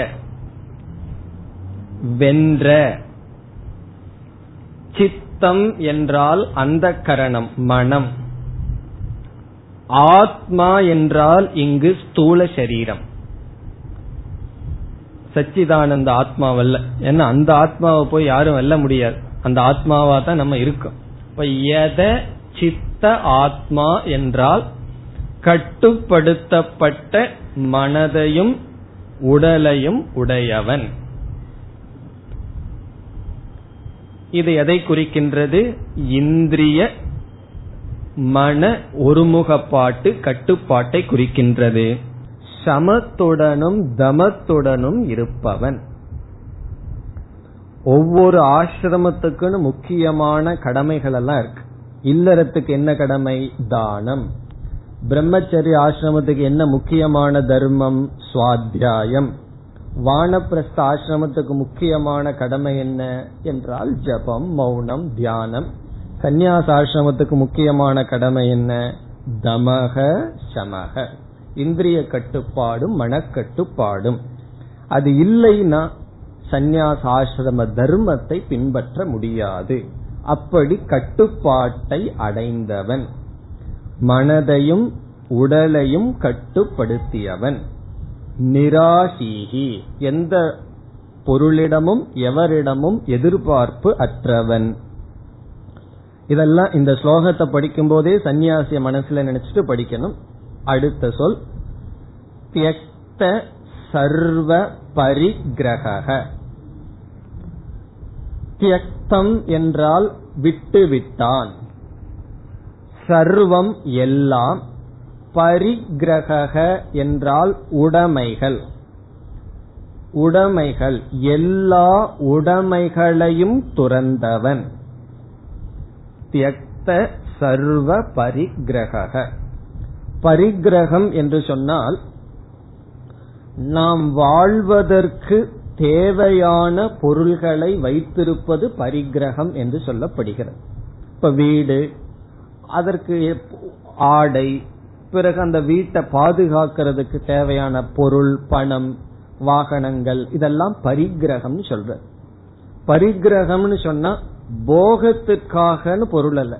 வென்ற, சித்தம் என்றால் அந்தக்கரணம் மனம், ஆத்மா என்றால் இங்கு ஸ்தூல சரீரம், சச்சிதானந்த ஆத்மாவல்ல. ஏன்னா அந்த ஆத்மாவை போய் யாரும் வெல்ல முடியாது, அந்த ஆத்மாவா தான் நம்ம இருக்கோம். இப்ப யத சித்த ஆத்மா என்றால் கட்டுப்படுத்தப்பட்ட மனதையும் உடலையும் உடையவன். இது எதை குறிக்கின்றது? இந்திரிய மன ஒருமுகப்பாட்டு கட்டுப்பாட்டை குறிக்கின்றது. சமத்துடனும் தமத்துடனும் இருப்பவன். ஒவ்வொரு ஆசிரமத்துக்குன்னு முக்கியமான கடமைகள் எல்லாம் இருக்கு. இல்லறத்துக்கு என்ன கடமை? தானம். பிரம்மச்சரிய ஆசிரமத்துக்கு என்ன முக்கியமான தர்மம்? சுவாத்தியாயம். வானப்பிரஸ்த ஆசிரமத்துக்கு முக்கியமான கடமை என்ன என்றால் ஜபம், மௌனம், தியானம். சந்நியாச ஆசிரமத்துக்கு முக்கியமான கடமை என்ன? தமக சமக, இந்திரிய கட்டுப்பாடும் மனக்கட்டுப்பாடும். அது இல்லைன்னா சந்நியாச ஆசிரம தர்மத்தை பின்பற்ற முடியாது. அப்படி கட்டுப்பாட்டை அடைந்தவன், மனதையும் உடலையும் கட்டுப்படுத்தியவன். நிராசீகி, எந்த பொருளிடமும் எவரிடமும் எதிர்பார்ப்பு அற்றவன். இதெல்லாம் இந்த ஸ்லோகத்தை படிக்கும் போதே சன்னியாசிய மனசுல நினைச்சிட்டு படிக்கணும். அடுத்த சொல் த்யக்த சர்வ பரிகிரக. த்யக்தம் என்றால் விட்டுவிட்டான், சர்வம் எல்லாம், பரிகிரக என்றால் உடைமைகள், உடைமைகள் எல்லா உடைமைகளையும் துறந்தவன். த்யக்த சர்வ பரிகிரக. பரிகிரகம் என்று சொன்னால் நாம் வாழ்வதற்கு தேவையான பொருள்களை வைத்திருப்பது பரிகிரகம் என்று சொல்லப்படுகிறது. இப்ப வீடு, அதற்கு ஆடை, பிறகு அந்த வீட்டை பாதுகாக்கிறதுக்கு தேவையான பொருள், பணம், வாகனங்கள், இதெல்லாம் பரிகிரகம் சொல்ற. பரிகிரகம்னு சொன்னா போகத்திற்காக பொருள் அல்ல,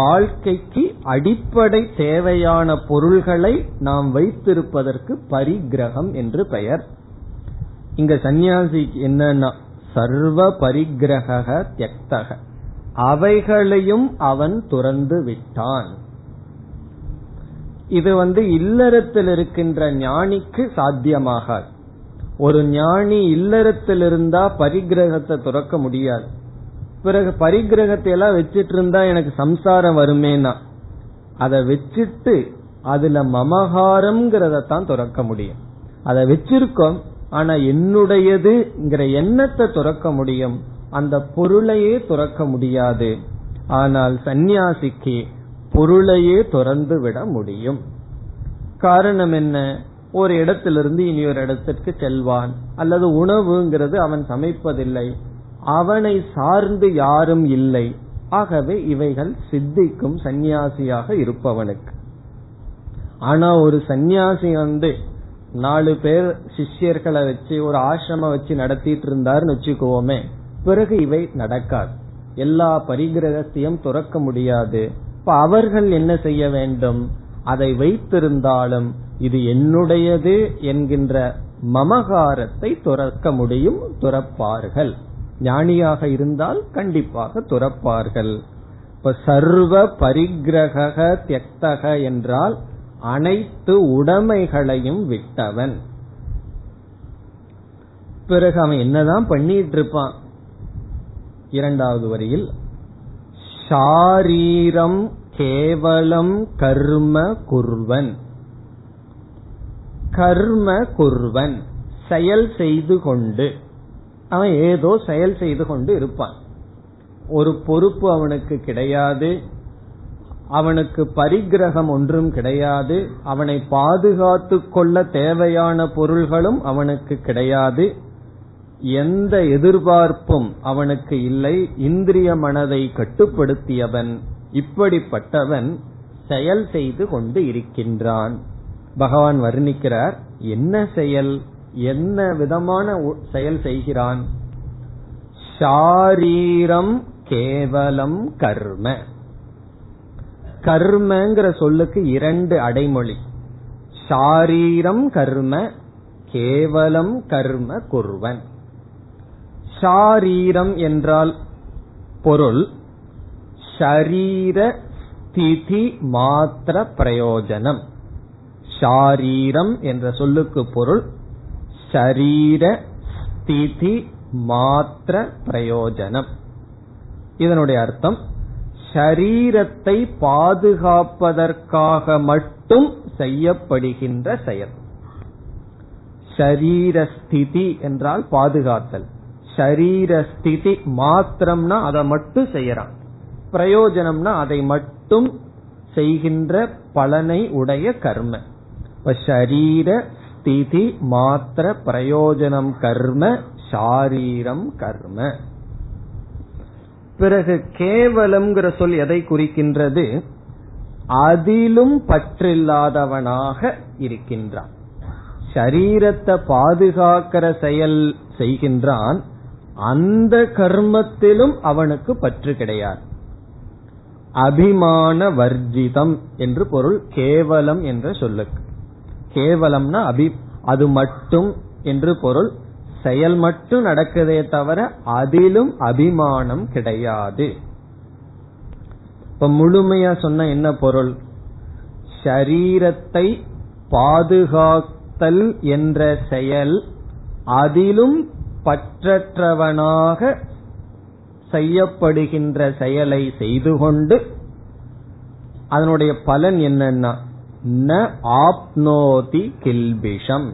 வாழ்க்கைக்கு அடிப்படை தேவையான பொருள்களை நாம் வைத்திருப்பதற்கு பரிகிரகம் என்று பெயர். இங்க சன்னியாசிக்கு என்னன்னா சர்வ பரிகிரக த்யக்தக, அவைகளையும் அவன் துறந்து விட்டான். இது வந்து இல்லறத்தில் இருக்கின்ற ஞானிக்கு சாத்தியமாகாது. ஒரு ஞானி இல்லறத்தில் இருந்தா பரிகிரகத்தை துறக்க முடியாது. பிறகு பரிகிரகத்தை எல்லாம் வச்சிட்டு இருந்தா எனக்கு சம்சாரம் வருமேனா, அதை வச்சிட்டு அதுல மமகாரம்ங்கிறதான் துறக்க முடியும். அதை வச்சிருக்கோம், ஆனா என்னுடையதுங்கிற எண்ணத்தை துறக்க முடியும், அந்த பொருளையே துறக்க முடியாது. ஆனால் சந்நியாசிக்கு பொருளையே துறந்து விட முடியும். காரணம் என்ன? ஒரு இடத்திலிருந்து இனி ஒரு இடத்திற்கு செல்வான், அல்லது உணவுங்கிறது அவன் சமைப்பதில்லை, அவனை சார்ந்து யாரும் இல்லை. ஆகவே இவைகள் சித்திக்கும் சந்நியாசியாக இருப்பவனுக்கு. ஆனா ஒரு சந்நியாசி வந்து நாலு பேர் சிஷ்யர்களை வச்சு ஒரு ஆசிரமம் வச்சு நடத்திட்டு இருந்தாருன்னு வச்சுக்குவோமே, பிறகு இவை நடக்காது, எல்லா பரிகிரகத்தையும் துறக்க முடியாது. இப்ப அவர்கள் என்ன செய்ய வேண்டும்? அதை வைத்திருந்தாலும் இது என்னுடையது என்கின்ற மமகாரத்தை துறக்க முடியும், துறப்பார்கள். ஞானியாக இருந்தால் கண்டிப்பாக துறப்பார்கள். இப்ப சர்வ பரிகிரக த்யக்தக என்றால் அனைத்து உடைமைகளையும் விட்டவன். பிறகு அவன் என்னதான் பண்ணிட்டு இருப்பான்? இரண்டாவது வரியில் ஷாரீரம் கேவலம் கர்ம குர்வன், கர்ம குர்வன் செயல் செய்து கொண்டு, அவன் ஏதோ செயல் செய்து கொண்டு இருப்பான். ஒரு பொறுப்பு அவனுக்கு கிடையாது, அவனுக்கு பரிகிரகம் ஒன்றும் கிடையாது, அவனை பாதுகாத்து கொள்ள தேவையான பொருள்களும் அவனுக்கு கிடையாது, எந்த எதிர்பார்ப்பும் அவனுக்கு இல்லை. இந்திரிய மனதை கட்டுப்படுத்தியவன், இப்படிப்பட்டவன் செயல் செய்து கொண்டு இருக்கின்றான். பகவான் வர்ணிக்கிறார் என்ன செயல், என்ன விதமான செயல் செய்கிறான். ஷாரீரம் கேவலம் கர்ம, கர்மங்கிற சொல்லுக்கு இரண்டு அடைமொழி, ஷாரீரம் கர்ம கேவலம் கர்ம குர்வன். ஷாரீரம் என்றால் பொருள், ஷரீர ஸ்திதி மாத்திர பிரயோஜனம். ஷாரீரம் என்ற சொல்லுக்கு பொருள் ஷரீர ஸ்திதி மாத்திர பிரயோஜனம். இதனுடைய அர்த்தம், ஷரீரத்தை பாதுகாப்பதற்காக மட்டும் செய்யப்படுகின்ற செயல். ஷரீர ஸ்திதி என்றால் பாதுகாத்தல், ஷரீர ஸ்திதி மாத்திரம்னா அதை மட்டும் செய்யறான், பிரயோஜனம்னா அதை மட்டும் செய்கின்ற பலனை உடைய கர்ம. இப்ப ஷரீர ஸ்திதி மாத்திர பிரயோஜனம் கர்ம, ஷாரீரம் கர்ம. பிறகு கேவலம் சொல் எதை குறிக்கின்றது, அதிலும் பற்றில்லாதவனாக இருக்கின்றான். ஷரீரத்தை பாதுகாக்கிற செயல் செய்கின்றான், அந்த கர்மத்திலும் அவனுக்கு பற்று கிடையாது. அபிமான வர்ஜிதம் என்று பொருள் கேவலம் என்ற சொல்லுக்கு. கேவலம்னா அபி அது மட்டும் என்று பொருள், செயல் மட்டும் நடக்குதே தவிர அதிலும் அபிமானம் கிடையாது. இப்ப முழுமையா சொன்ன என்ன பொருள், ஷரீரத்தை பாதுகாத்தல் என்ற செயல் அதிலும் பற்றற்றவனாக செய்யப்படுகின்ற செயலை செய்து கொண்டு அதனுடைய பலன் என்னன்னா, ந ஆப்னோதி கில்பிஷம்.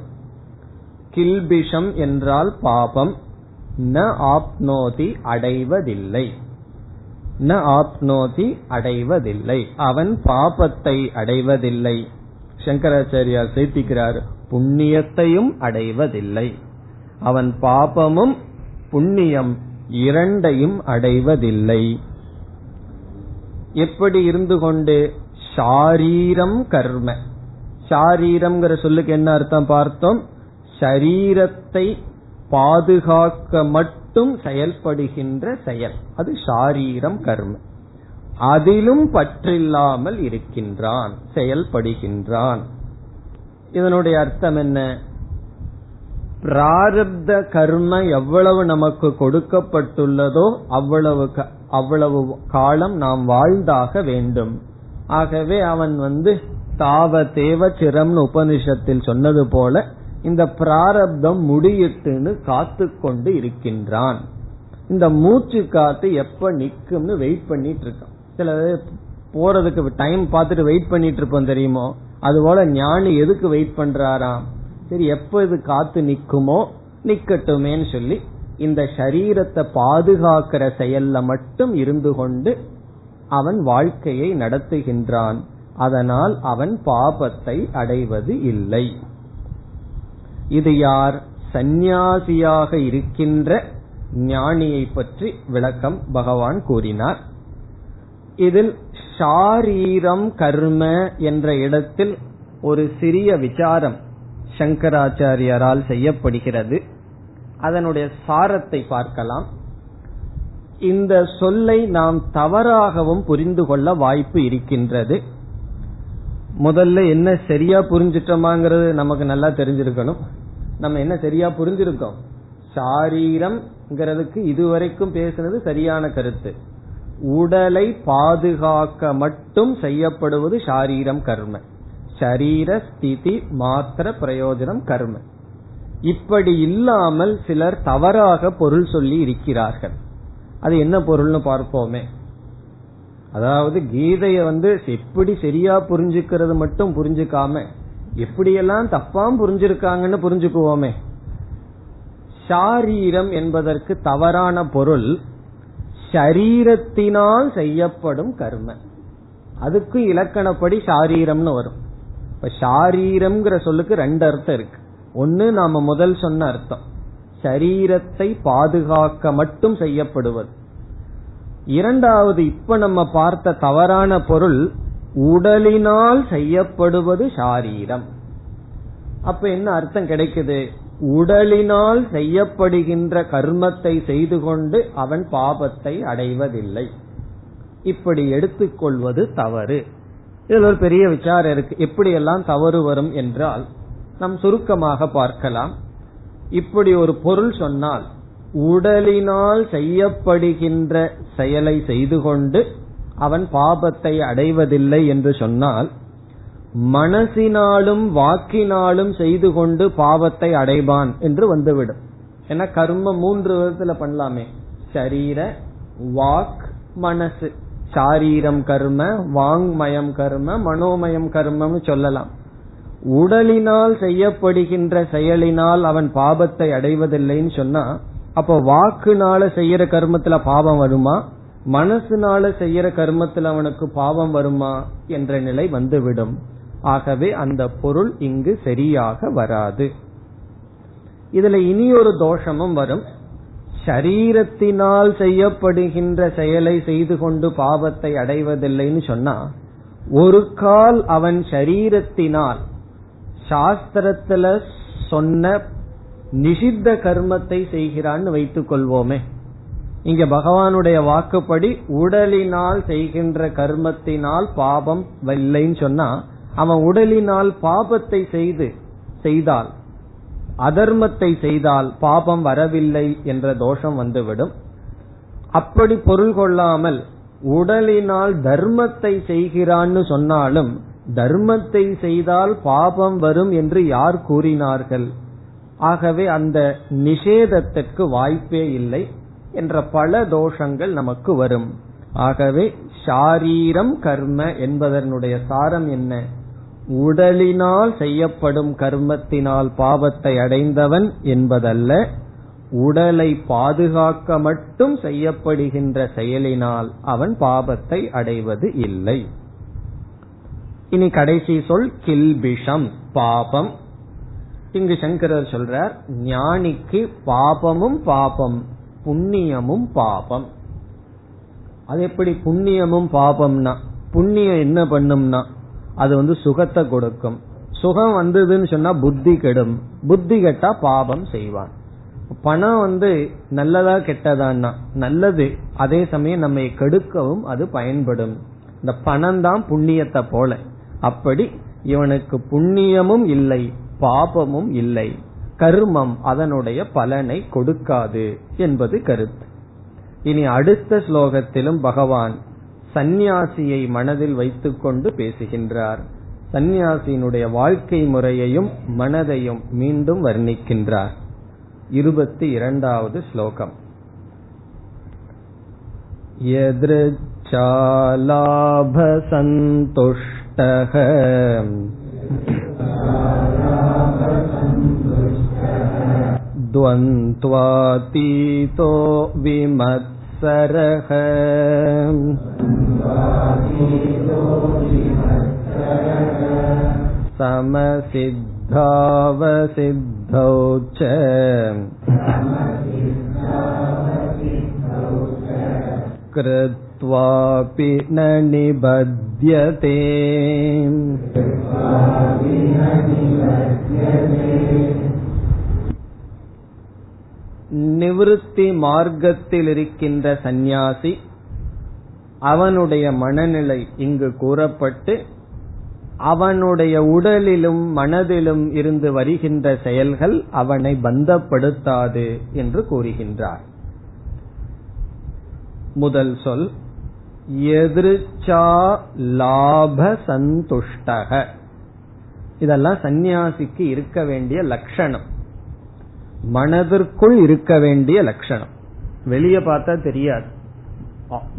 கில்பிஷம் என்றால் பாபம். ந ஆப்னோதி அடைவதில்லை, ந ஆப்னோதி அடைவதில்லை, அவன் பாபத்தை அடைவதில்லை. சங்கராச்சாரியார் சேர்த்திக்கிறார், புண்ணியத்தையும் அடைவதில்லை, அவன் பாபமும் புண்ணியம் இரண்டையும் அடைவதில்லை. எப்படி இருந்து கொண்டு, ஷாரீரம் கர்ம. ஷாரீரம் சொல்லுக்கு என்ன அர்த்தம் பார்த்தோம், ஷரீரத்தை பாதுகாக்க மட்டும் செயல்படுகின்ற செயல், அது ஷாரீரம் கர்ம. அதிலும் பற்றில்லாமல் இருக்கின்றான், செயல்படுகின்றான். இதனுடைய அர்த்தம் என்ன, பிராரப்த கர்ம எவ்வளவு நமக்கு கொடுக்கப்பட்டுள்ளதோ அவ்வளவு அவ்வளவு காலம் நாம் வாழ்ந்தாக வேண்டும். ஆகவே அவன் வந்து தாவ தேவ சிரம்னு உபனிஷத்தில் சொன்னது போல இந்த பிராரப்தம் முடியட்டுன்னு காத்து கொண்டு இருக்கின்றான். இந்த மூச்சு காத்து எப்ப நிக்கும்னு வெயிட் பண்ணிட்டு இருக்கான். சில போறதுக்கு டைம் பார்த்துட்டு வெயிட் பண்ணிட்டு இருப்போம் தெரியுமோ, அதுபோல ஞானி எதுக்கு வெயிட் பண்றாராம், சரி எப்ப இது காத்து நிக்குமோ நிக்கட்டுமேன்னு சொல்லி இந்த சரீரத்தை பாதுகாக்கிற செயல்ல மட்டும் இருந்து கொண்டு அவன் வாழ்க்கையை நடத்துகின்றான். அதனால் அவன் பாபத்தை அடைவது இல்லை. இது யார், சந்நியாசியாக இருக்கின்ற ஞானியை பற்றி விளக்கம் பகவான் கூறினார். இதில் ஷாரீரம் கர்ம என்ற இடத்தில் ஒரு சிறிய விசாரம் சங்கராச்சாரியரால் செய்யப்படுகிறது. அதனுடைய சாரத்தை பார்க்கலாம். இந்த சொல்லை நாம் தவறாகவும் புரிந்து கொள்ள வாய்ப்பு இருக்கின்றது. முதல்ல என்ன சரியா புரிஞ்சிட்டோமாங்கிறது நமக்கு நல்லா தெரிஞ்சிருக்கணும். நம்ம என்ன சரியா புரிஞ்சிருக்கோம், சாரீரம்ங்கிறதுக்கு இதுவரைக்கும் பேசுறது சரியான கருத்து, உடலை பாதுகாக்க மட்டும் செய்யப்படுவது சாரீரம் கர்ம, சரீர ஸ்திதி மாத்திர பிரயோஜனம் கர்ம. இப்படி இல்லாமல் சிலர் தவறாக பொருள் சொல்லி இருக்கிறார்கள். அது என்ன பொருள்னு பார்ப்போமே. அதாவது கீதைய வந்து எப்படி சரியா புரிஞ்சுக்கிறது மட்டும் புரிஞ்சுக்காம எப்படியெல்லாம் தப்பாம் புரிஞ்சிருக்காங்கன்னு புரிஞ்சுக்குவோமே. ஷாரீரம் என்பதற்கு தவறான பொருள் ஷரீரத்தினால் செய்யப்படும் கர்ம, அதுக்கு இலக்கணப்படி ஷாரீரம்னு வரும். இப்ப ஷாரீரம்ங்கிற சொல்லுக்கு ரெண்டு அர்த்தம் இருக்கு. ஒன்னு நாம முதல் சொன்ன அர்த்தம், சரீரத்தை பாதுகாக்க மட்டும் செய்யப்படுவது. இரண்டாவது இப்ப நம்ம பார்த்த தவறான பொருள் உடலினால் செய்யப்படுவது ஷாரீரம். அப்ப என்ன அர்த்தம் கிடைக்குது? உடலினால் செய்யப்படுகின்ற கர்மத்தை செய்து கொண்டு அவன் பாபத்தை அடைவதில்லை. இப்படி எடுத்துக்கொள்வது தவறு. இதுல ஒரு பெரிய விசாரம் இருக்கு, எப்படி எல்லாம் தவறு வரும் என்றால் நாம் சுருக்கமாக பார்க்கலாம். இப்படி ஒரு பொருள் சொன்னால் உடலினால் செய்யப்படுகின்ற செயலை செய்து கொண்டு அவன் பாபத்தை அடைவதில்லை என்று சொன்னால், மனசினாலும் வாக்கினாலும் செய்து கொண்டு பாவத்தை அடைவான் என்று வந்துவிடும். ஏன்னா கர்மம் மூன்று விதத்துல பண்ணலாமே, சரீர வாக் மனசு. சாரீரம் கர்ம, வாங்மயம் கர்ம, மனோமயம் கர்மம்னு சொல்லலாம். உடலினால் செய்யப்படுகின்ற செயலினால் அவன் பாபத்தை அடைவதில்லைன்னு சொன்னா, அப்ப வாக்குனால செய்யற கர்மத்துல பாவம் வருமா, மனசுனால செய்யற கர்மத்துல அவனுக்கு பாவம் வருமா என்ற நிலை வந்துவிடும். ஆகவே அந்த பொருள் இங்கு சரியாக வராது. இதுல இனி ஒரு தோஷமும் வரும். சரீரத்தினால் செய்யப்படுகின்ற செயலை செய்து கொண்டு பாவத்தை அடைவதில்லைன்னு சொன்னா, ஒரு கால் அவன் சரீரத்தினால் சாஸ்திரத்துல சொன்ன நிஷித்த கர்மத்தை செய்கிறான்னு வைத்துக் கொள்வோமே. இங்க பகவானுடைய வாக்குப்படி உடலினால் செய்கின்ற கர்மத்தினால் பாபம் இல்லைன்னு சொன்னா, அவன் உடலினால் பாபத்தை செய்து செய்தால் அதர்மத்தை செய்தால் பாபம் வரவில்லை என்ற தோஷம் வந்துவிடும். அப்படி பொருள் கொள்ளாமல் உடலினால் தர்மத்தை செய்கிறான்னு சொன்னாலும் தர்மத்தை செய்தால் பாபம் வரும் என்று யார் கூறினார்கள்? ஆகவே அந்த நிஷேதத்திற்கு வாய்ப்பே இல்லை என்ற பல தோஷங்கள் நமக்கு வரும். ஆகவே ஷாரீரம் கர்ம என்பதனுடைய சாரம் என்ன? உடலினால் செய்யப்படும் கர்மத்தினால் பாவத்தை அடைந்தவன் என்பதல்ல, உடலை பாதுகாக்க மட்டும் செய்யப்படுகின்ற செயலினால் அவன் பாபத்தை அடைவது இல்லை. இனி கடைசி சொல் கில்பிஷம், பாபம். இங்கு சங்கரர் சொல்றார், ஞானிக்கு பாபமும் பாபம், புண்ணியமும் பாபம். அது எப்படி புண்ணியமும் பாபம்னா, புண்ணியம் என்ன பண்ணும்னா அது வந்து சுகத்தை கொடுக்கும். சுகம் வந்ததுன்னு சொன்னா புத்தி கெடும், புத்தி கெட்டா பாபம் செய்வான். பணம் வந்து நல்லதா கெட்டதான்னா நல்லது, அதே சமயம் நம்மை கெடுக்கவும் அது பயன்படும். இந்த பணம் தான் புண்ணியத்தை போல. அப்படி இவனுக்கு புண்ணியமும் இல்லை பாபமும் இல்லை, கர்மம் அதனுடைய பலனை கொடுக்காது என்பது கருத்து. இனி அடுத்த ஸ்லோகத்திலும் பகவான் சந்நியாசியை மனதில் வைத்துக் கொண்டு பேசுகின்றார். சந்நியாசியினுடைய வாழ்க்கை முறையையும் மனதையும் மீண்டும் வர்ணிக்கின்றார். இருபத்தி இரண்டாவது ஸ்லோகம். யத்ருச்சாலாபசந்துஷ்டஹ த்வந்த்வாதீதோ விமத்சரஹ சமசித்தாவசித்தௌ ச கிருத்வாபி ந நிபத்யதே. நிவிருத்தி மார்க்கத்தில் இருக்கின்ற சந்நியாசி அவனுடைய மனநிலை இங்கு கூறப்பட்டு, அவனுடைய உடலிலும் மனதிலும் இருந்து வருகின்ற செயல்கள் அவனை பந்தப்படுத்தாது என்று கூறுகின்றார். முதல் சொல் எதிர்ச்சா லாப சந்துஷ்டக. இதெல்லாம் சந்நியாசிக்கு இருக்க வேண்டிய லட்சணம், மனதிற்குள் இருக்க வேண்டிய லட்சணம். வெளியே பார்த்தா தெரியாது,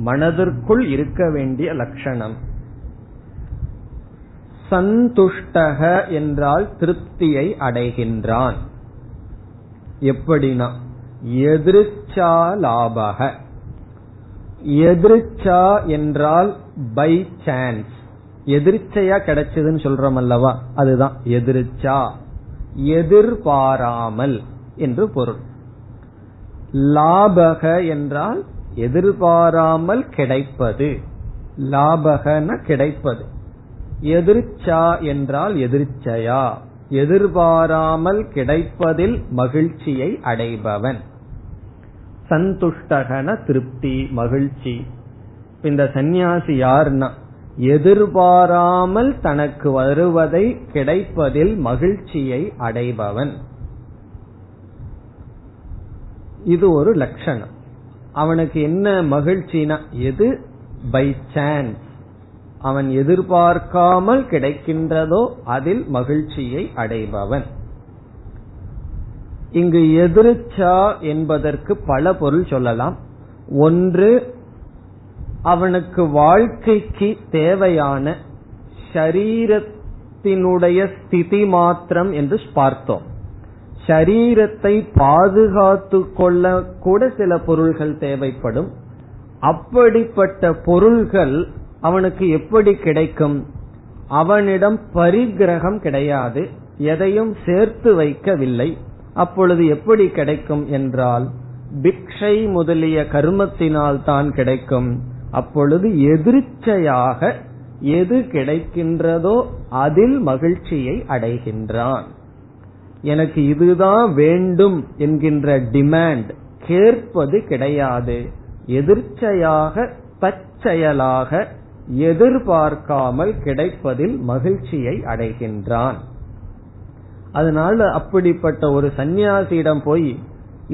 மனதிற்குள் இருக்க வேண்டிய லட்சணம். சந்துஷ்டக என்றால் திருப்தியை அடைகின்றான். எப்படினா எதிர்ச்சா லாபக, எதிர்ச்சா என்றால் பை சான்ஸ், எதிர்ச்சையா கிடைச்சதுன்னு சொல்றோம் அல்லவா, அதுதான் எதிர்ச்சா, எதிர்பாராமல் என்று பொருள். லாபக என்றால் எதிர்பாராமல் கிடைப்பது, லாபகன கிடைப்பது. எதிர்ச்சா என்றால் எதிர்ச்சையா, எதிர்பாராமல் கிடைப்பதில் மகிழ்ச்சியை அடைபவன். சந்துஷ்டகன திருப்தி, மகிழ்ச்சி. இந்த சந்நியாசி யார்னா எதிர்பாராமல் தனக்கு வருவதை கிடைப்பதில் மகிழ்ச்சியை அடைபவன். இது ஒரு லட்சணம். அவனுக்கு என்ன மகிழ்ச்சினா எது பை சான்ஸ், அவன் எதிர்பார்க்காமல் கிடைக்கின்றதோ அதில் மகிழ்ச்சியை அடைபவன். இங்கு எதிர்ச்சா என்பதற்கு பல பொருள் சொல்லலாம். ஒன்று, அவனுக்கு வாழ்க்கைக்கு தேவையான ஷரீரத்தினுடைய ஸ்திதி மாத்திரம் என்று பார்த்தோம். ஷரீரத்தை பாதுகாத்து கொள்ள கூட சில பொருள்கள் தேவைப்படும். அப்படிப்பட்ட பொருள்கள் அவனுக்கு எப்படி கிடைக்கும்? அவனிடம் பரிகிரகம் கிடையாது, எதையும் சேர்த்து வைக்கவில்லை. அப்பொழுது எப்படி கிடைக்கும் என்றால் பிக்ஷை முதலிய கர்மத்தினால் தான் கிடைக்கும். அப்பொழுது எதிர்ச்சையாக எது கிடைக்கின்றதோ அதில் மகிழ்ச்சியை அடைகின்றான். எனக்கு இதுதான் வேண்டும் என்கின்ற டிமாண்ட், கேட்பது கிடையாது. எதிர்ச்சையாக தற்செயலாக எதிர்பார்க்காமல் கிடைப்பதில் மகிழ்ச்சியை அடைகின்றான். அதனால அப்படிப்பட்ட ஒரு சந்நியாசியிடம் போய்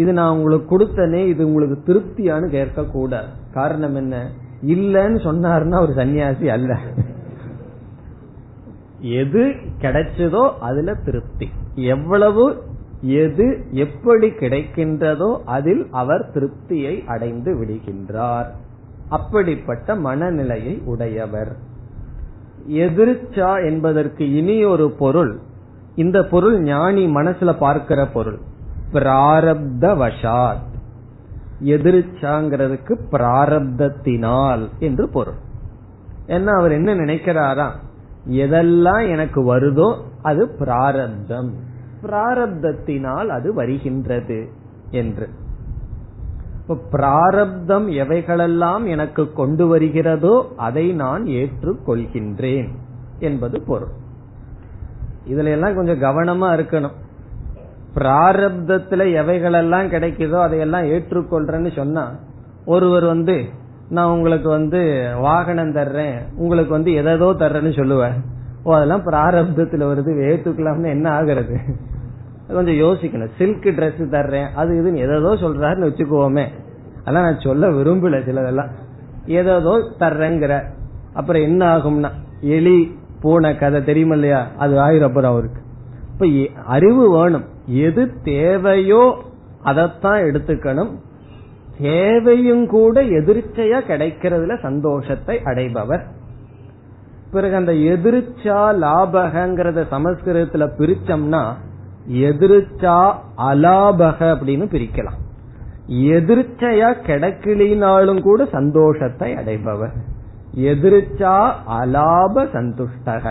இது நான் உங்களுக்கு கொடுத்தனே, இது உங்களுக்கு திருப்தியானு கேட்க கூடாது. காரணம் என்ன? இல்லன்னு சொன்னார்னா ஒரு சந்நியாசி அல்ல. எது கிடைச்சதோ அதுல திருப்தி, எவ்வளவு எது எப்படி கிடைக்கின்றதோ அதில் அவர் திருப்தியை அடைந்து விடுகின்றார். அப்படிப்பட்ட மனநிலையை உடையவர். எதிர்ச்சா என்பதற்கு இனி ஒரு பொருள், இந்த பொருள் ஞானி மனசுல பார்க்கிற பொருள், பிராரப்த வசாத். எதிர்ச்சாங்கிறதுக்கு பிராரப்தத்தினால் என்று பொருள். ஏன்னா அவர் என்ன நினைக்கிறாரா, எதெல்லாம் எனக்கு வருதோ அது பிராரப்தம், பிராரப்தத்தினால் அது வருகின்றது என்று. பிராரப்தம் எவைகளெல்லாம் எனக்கு கொண்டு வருகிறதோ அதை நான் ஏற்றுக் கொள்கின்றேன் என்பது பொருள். இதுல எல்லாம் கொஞ்சம் கவனமா இருக்கணும். பிராரப்தத்துல எவைகளெல்லாம் கிடைக்குதோ அதையெல்லாம் ஏற்றுக்கொள்றேன்னு சொன்னா, ஒருவர் வந்து நான் உங்களுக்கு வந்து வாகனம் தர்றேன், உங்களுக்கு வந்து எதோ தர்றேன்னு சொல்லுவேன், ஓ அதெல்லாம் பிராரப்தத்துல வருது ஏற்றுக்கலாம்னு என்ன ஆகுறது? கொஞ்சம் யோசிக்கணும். சில்க் ட்ரெஸ் தர்றேன் அது இதுன்னு எதோ சொல்றாருன்னு வச்சுக்குவோமே, அதெல்லாம் நான் சொல்ல விரும்பல. சிலதெல்லாம் ஏதோ தர்றேங்கிற அப்புறம் என்ன ஆகும்னா, எலி பூனை கதை தெரியுமா இல்லையா, அது ஆயிரம் அப்புறம் அவருக்கு. இப்ப அறிவு வேணும், எது தேவையோ அதத்தான் எடுத்துக்கணும். தேவையும் கூட எதிர்ச்சையா கிடைக்கிறதுல சந்தோஷத்தை அடைபவர். பிறகு அந்த எதிர்ச்சா லாபகங்கிறத சமஸ்கிருதத்துல பிரிச்சம்னா எதிர்ச்சா அலாபக அப்படின்னு பிரிக்கலாம். எதிர்ச்சையா கிடைக்கலினாலும் கூட சந்தோஷத்தை அடைபவர். எதிர்ச்சா அலாப சந்துஷ்டக.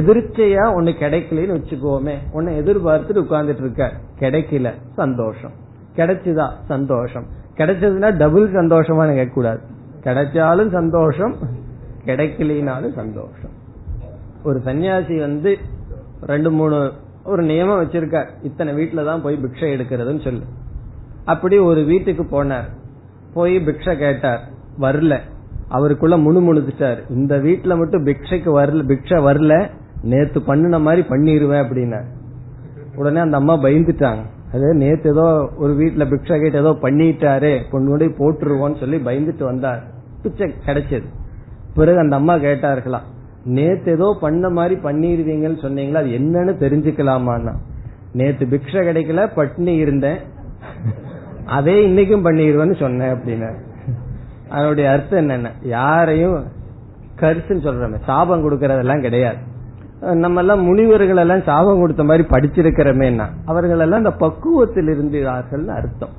எதிர்ச்சையா ஒன்னு கிடைக்கலன்னு வச்சுக்கோமே, ஒன்னு எதிர்பார்த்துட்டு உட்கார்ந்துட்டு இருக்க, கிடைக்கல சந்தோஷம், கிடைச்சதா சந்தோஷம். கிடைச்சதுன்னா டபுள் சந்தோஷமா கேட்க கூடாது, கிடைச்சாலும் சந்தோஷம் கிடைக்கலினாலும் சந்தோஷம். ஒரு சன்னியாசி வந்து ரெண்டு மூணு ஒரு நியமம் வச்சிருக்க, இத்தனை வீட்டுலதான் போய் பிக்ஷை எடுக்கிறதுன்னு சொல்லு. அப்படி ஒரு வீட்டுக்கு போனார், போய் பிக்ஷை கேட்டார், வரல. அவருக்குள்ள முணுமுணுத்துட்டார், இந்த வீட்டுல மட்டும் பிக்ஷைக்கு வரல, பிக்ஷை வரல, நேத்து பண்ணின மாதிரி பண்ணிருவேன் அப்படின்னா. உடனே அந்த அம்மா பயந்துட்டாங்க, அது நேத்து ஏதோ ஒரு வீட்டுல பிக்ஷை கேட்டு ஏதோ பண்ணிட்டாரு, கொண்டு கொண்டு போட்டுருவோன்னு சொல்லி பயந்துட்டு வந்தார். பிச்சை கிடைச்சது. பிறகு அந்த அம்மா கேட்டார்களாம், நேத்து ஏதோ பண்ண மாதிரி பண்ணிருவீங்கன்னு சொன்னீங்களா, அது என்னன்னு தெரிஞ்சுக்கலாமான்னா, நேத்து பிக்ஷை கிடைக்கல பட்னி இருந்தேன், அதே இன்னைக்கும் பண்ணிருவேன்னு சொன்னேன் அப்படின்னா. அதனுடைய அர்த்தம் என்னென்ன, யாரையும் கருத்துன்னு சொல்றோம், சாபம் கொடுக்கறதெல்லாம் கிடையாது. நம்ம எல்லாம் முனிவர்கள் எல்லாம் சாபம் கொடுத்த மாதிரி படிச்சிருக்கிறோமேனா, அவர்கள் எல்லாம் இந்த பக்குவத்தில் இருந்தார்கள் அர்த்தம்.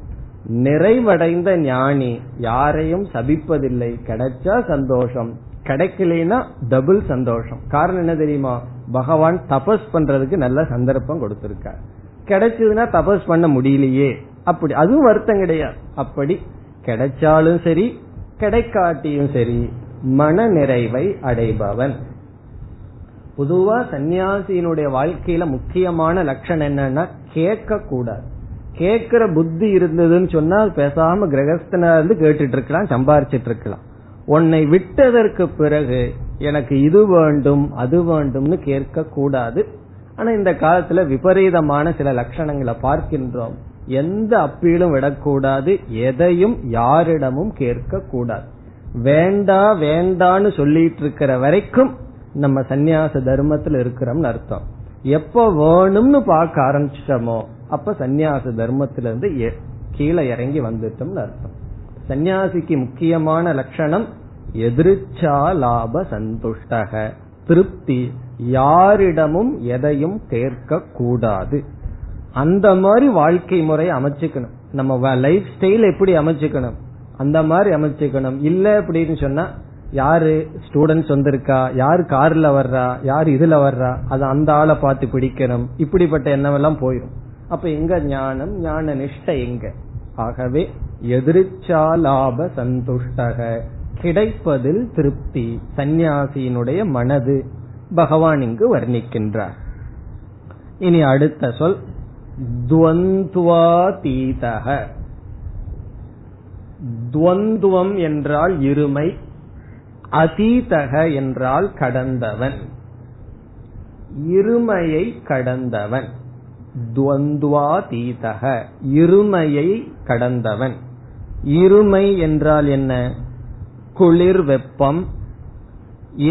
நிறைவடைந்த ஞானி யாரையும் சபிப்பதில்லை, கிடைச்சா சந்தோஷம், கிடைக்கலனா டபுள் சந்தோஷம். காரணம் என்ன தெரியுமா, பகவான் தபஸ் பண்றதுக்கு நல்ல சந்தர்ப்பம் கொடுத்திருக்கார். கிடைச்சதுன்னா தபஸ் பண்ண முடியலையே அப்படி, அதுவும் வருத்தம் கிடையாது. அப்படி கிடைச்சாலும் சரி கிடைக்காட்டியும் சரி மன நிறைவை அடைபவன். பொதுவா சன்னியாசியினுடைய வாழ்க்கையில முக்கியமான லட்சணம் என்னன்னா கேட்க கூடாது. கேட்கிற புத்தி இருந்ததுன்னு சொன்னா பேசாம கிரகஸ்தனா இருந்து கேட்டுட்டு இருக்கலாம், சம்பாரிச்சிட்டு இருக்கலாம். உன்னை விட்டதற்கு பிறகு எனக்கு இது வேண்டும் அது வேண்டும்னு கேட்க கூடாது. ஆனா இந்த காலத்துல விபரீதமான சில லட்சணங்களை பார்க்கின்றோம். எந்த அப்பீலும் விடக்கூடாது, எதையும் யாரிடமும் கேட்க கூடாது. வேண்டா வேண்டான்னு சொல்லிட்டு இருக்கிற வரைக்கும் நம்ம சந்நியாச தர்மத்துல இருக்கிறோம்னு அர்த்தம். எப்ப வேணும்னு பார்க்க ஆரம்பிச்சிட்டோமோ அப்ப சந்நியாச தர்மத்தில இருந்து கீழே இறங்கி வந்துட்டோம்னு அர்த்தம். சந்நியாசிக்கு முக்கியமான லட்சணம் எதிர்ச்சா லாப சந்துஷ்டக, திருப்தி, யாரிடமும் எதையும் கேட்க கூடாது. அந்த மாதிரி வாழ்க்கை முறை அமைச்சுக்கணும். நம்ம லைஃப் ஸ்டைல் எப்படி அமைச்சுக்கணும் அந்த மாதிரி அமைச்சுக்கணும். இல்ல அப்படின்னு சொன்னா யாரு ஸ்டூடெண்ட்ஸ் வந்திருக்கா, யாரு கார்ல வர்றா, யாரு இதுல வர்றா, அது அந்த ஆளை பார்த்து பிடிக்கணும், இப்படிப்பட்ட எண்ணம் எல்லாம் போயிடும். அப்ப எங்க ஞானம், ஞான நிஷ்டை எங்க? ஆகவே எதிர்ச்சா லாப சந்துஷ்டக, கிடைப்பதில் திருப்தி சந்நியாசியினுடைய மனது பகவான் இங்கு வர்ணிக்கின்றார். இனி அடுத்த சொல் துவந்துவாதீதக. துவந்துவம் என்றால் இருமை, அதீதக என்றால் கடந்தவன், இருமையை கடந்தவன். துவந்துவாதீதக இருமையை கடந்தவன். இருமை என்றால் என்ன? குளிர் வெப்பம்,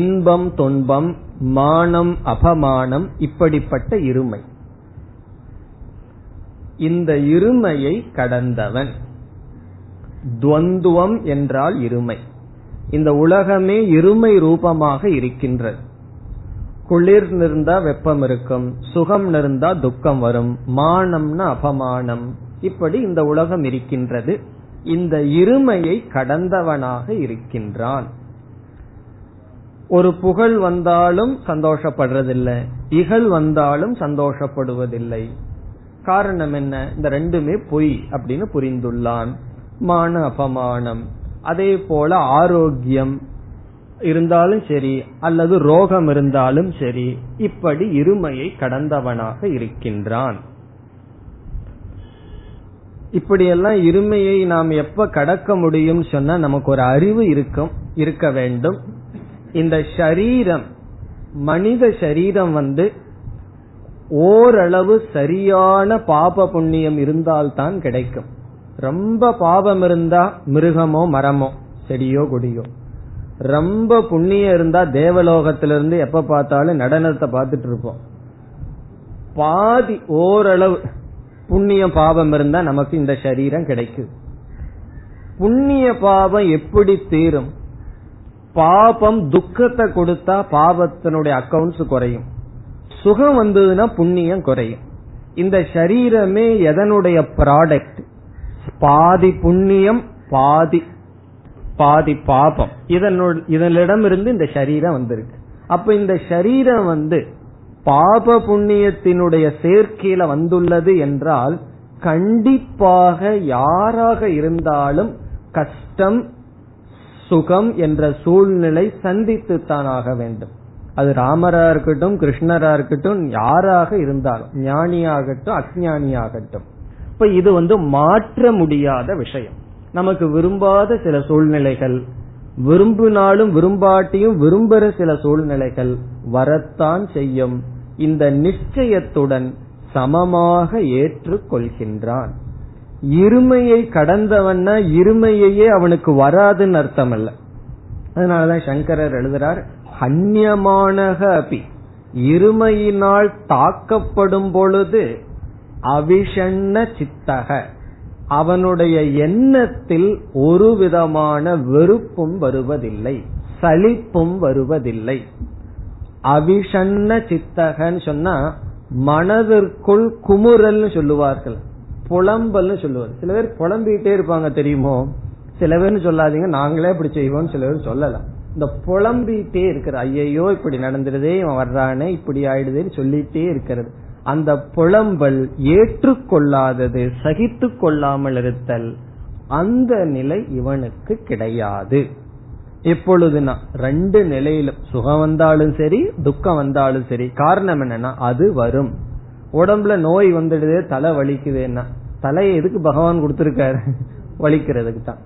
இன்பம் துன்பம், மானம் அபமானம், இப்படிப்பட்ட இருமை. இந்த இருமையை கடந்தவன். துவந்துவம் என்றால் இருமை. இந்த உலகமே இருமை ரூபமாக இருக்கின்றது. குளிர் நிறந்தா வெப்பம் இருக்கும், சுகம் நிறந்தா துக்கம் வரும், மானம்னா அபமானம், இப்படி இந்த உலகம் இருக்கின்றது. இந்த இருமையை கடந்தவனாக இருக்கின்றான். ஒரு புகழ் வந்தாலும் சந்தோஷப்படுறதில்லை, இகழ் வந்தாலும் சந்தோஷப்படுவதில்லை. காரணம் என்ன? இந்த ரெண்டுமே பொய் அப்படின்னு புரிந்துள்ளான். மான அபமானம். அதே போல ஆரோக்கியம் இருந்தாலும் சரி அல்லது ரோகம் இருந்தாலும் சரி, இப்படி இருமையை கடந்தவனாக இருக்கின்றான். இப்படியெல்லாம் இருமையை நாம் எப்ப கடக்க முடியும் சொன்னா, நமக்கு ஒரு அறிவு இருக்கும், இருக்க வேண்டும். இந்த சரீரம், மனித சரீரம் வந்து ஓரளவு சரியான பாப புண்ணியம் இருந்தால்தான் கிடைக்கும். ரொம்ப பாபம் இருந்தா மிருகமோ மரமோ செடியோ கொடியோ, ரொம்ப புண்ணியம் இருந்தா தேவலோகத்திலிருந்து எப்ப பார்த்தாலும் நடனத்தை பார்த்துட்டு இருப்போம். பாதி ஓரளவு புண்ணியம் பாபம் இருந்தா நமக்கு இந்த சரீரம் கிடைக்குது. புண்ணிய பாபம் எப்படி தீரும்? பாபம் துக்கத்தை கொடுத்தா பாபத்தினுடைய அக்கவுண்ட்ஸ் குறையும், சுகம் வந்ததுன்னா புண்ணியம் குறையும். இந்த சரீரமே எதனுடைய ப்ராடக்ட்? பாதி புண்ணியம் பாதி பாதி பாபம், இதனோட இதனிடம் இருந்து இந்த சரீரம் வந்திருக்கு. அப்ப இந்த சரீரம் வந்து பாப புண்ணியத்தினுடைய சேர்க்கையில வந்துள்ளது என்றால் கண்டிப்பாக யாராக இருந்தாலும் கஷ்டம் சுகம் என்ற சூழ்நிலை சந்தித்துத்தான் ஆக வேண்டும். அது ராமரா இருக்கட்டும் கிருஷ்ணரா இருக்கட்டும் யாராக இருந்தாலும், ஞானியாகட்டும் அஞ்ஞானியாகட்டும். இப்ப இது வந்து மாற்ற முடியாத விஷயம். நமக்கு விரும்பாத சில சூழ்நிலைகள், விரும்பினாலும் விரும்பாட்டியும் விரும்புற சில சூழ்நிலைகள் வரத்தான் செய்யும். இந்த நிச்சயத்துடன் சமமாக ஏற்றுக் கொள்கின்றான். இருமையை கடந்தவன்னா இருமையே அவனுக்கு வராதுன்னு அர்த்தம் அல்ல. அதனாலதான் சங்கரர் எழுதுறார், ஹன்யமானக அபி, இருமையினால் தாக்கப்படும் பொழுது அவிஷண்ண சித்தக, அவனுடைய எண்ணத்தில் ஒரு விதமான வெறுப்பும் வருவதில்லை, சலிப்பும் வருவதில்லை. அவிஷன்ன சித்தகன்னு சொன்னா மனதிற்குள் குமுறல் சொல்லுவார்கள், புலம்பல் சொல்லுவார். சில பேர் புலம்பிட்டே இருப்பாங்க தெரியுமோ, சில பேர் சொல்லாதீங்க நாங்களே இப்படி செய்வோம், சில பேர் சொல்லலாம். இந்த புலம்பிட்டே இருக்கிற, ஐயோ இப்படி நடந்துருதே, இவன் வர்றானே இப்படி ஆயிடுதுன்னு சொல்லிட்டே இருக்கிறது, அந்த புலம்பல் ஏற்றுக்கொள்ளாதது, சகித்து கொள்ளாமல் இருத்தல், அந்த நிலை இவனுக்கு கிடையாது. எப்பொழுதுனா ரெண்டு நிலையிலும், சுகம் வந்தாலும் சரி துக்கம் வந்தாலும் சரி. காரணம் என்னன்னா அது வரும். உடம்புல நோய் வந்துடுது, தலை வலிக்குதுன்னா தலையை எதுக்கு பகவான் கொடுத்திருக்காரு? வலிக்கிறதுக்கு தான்.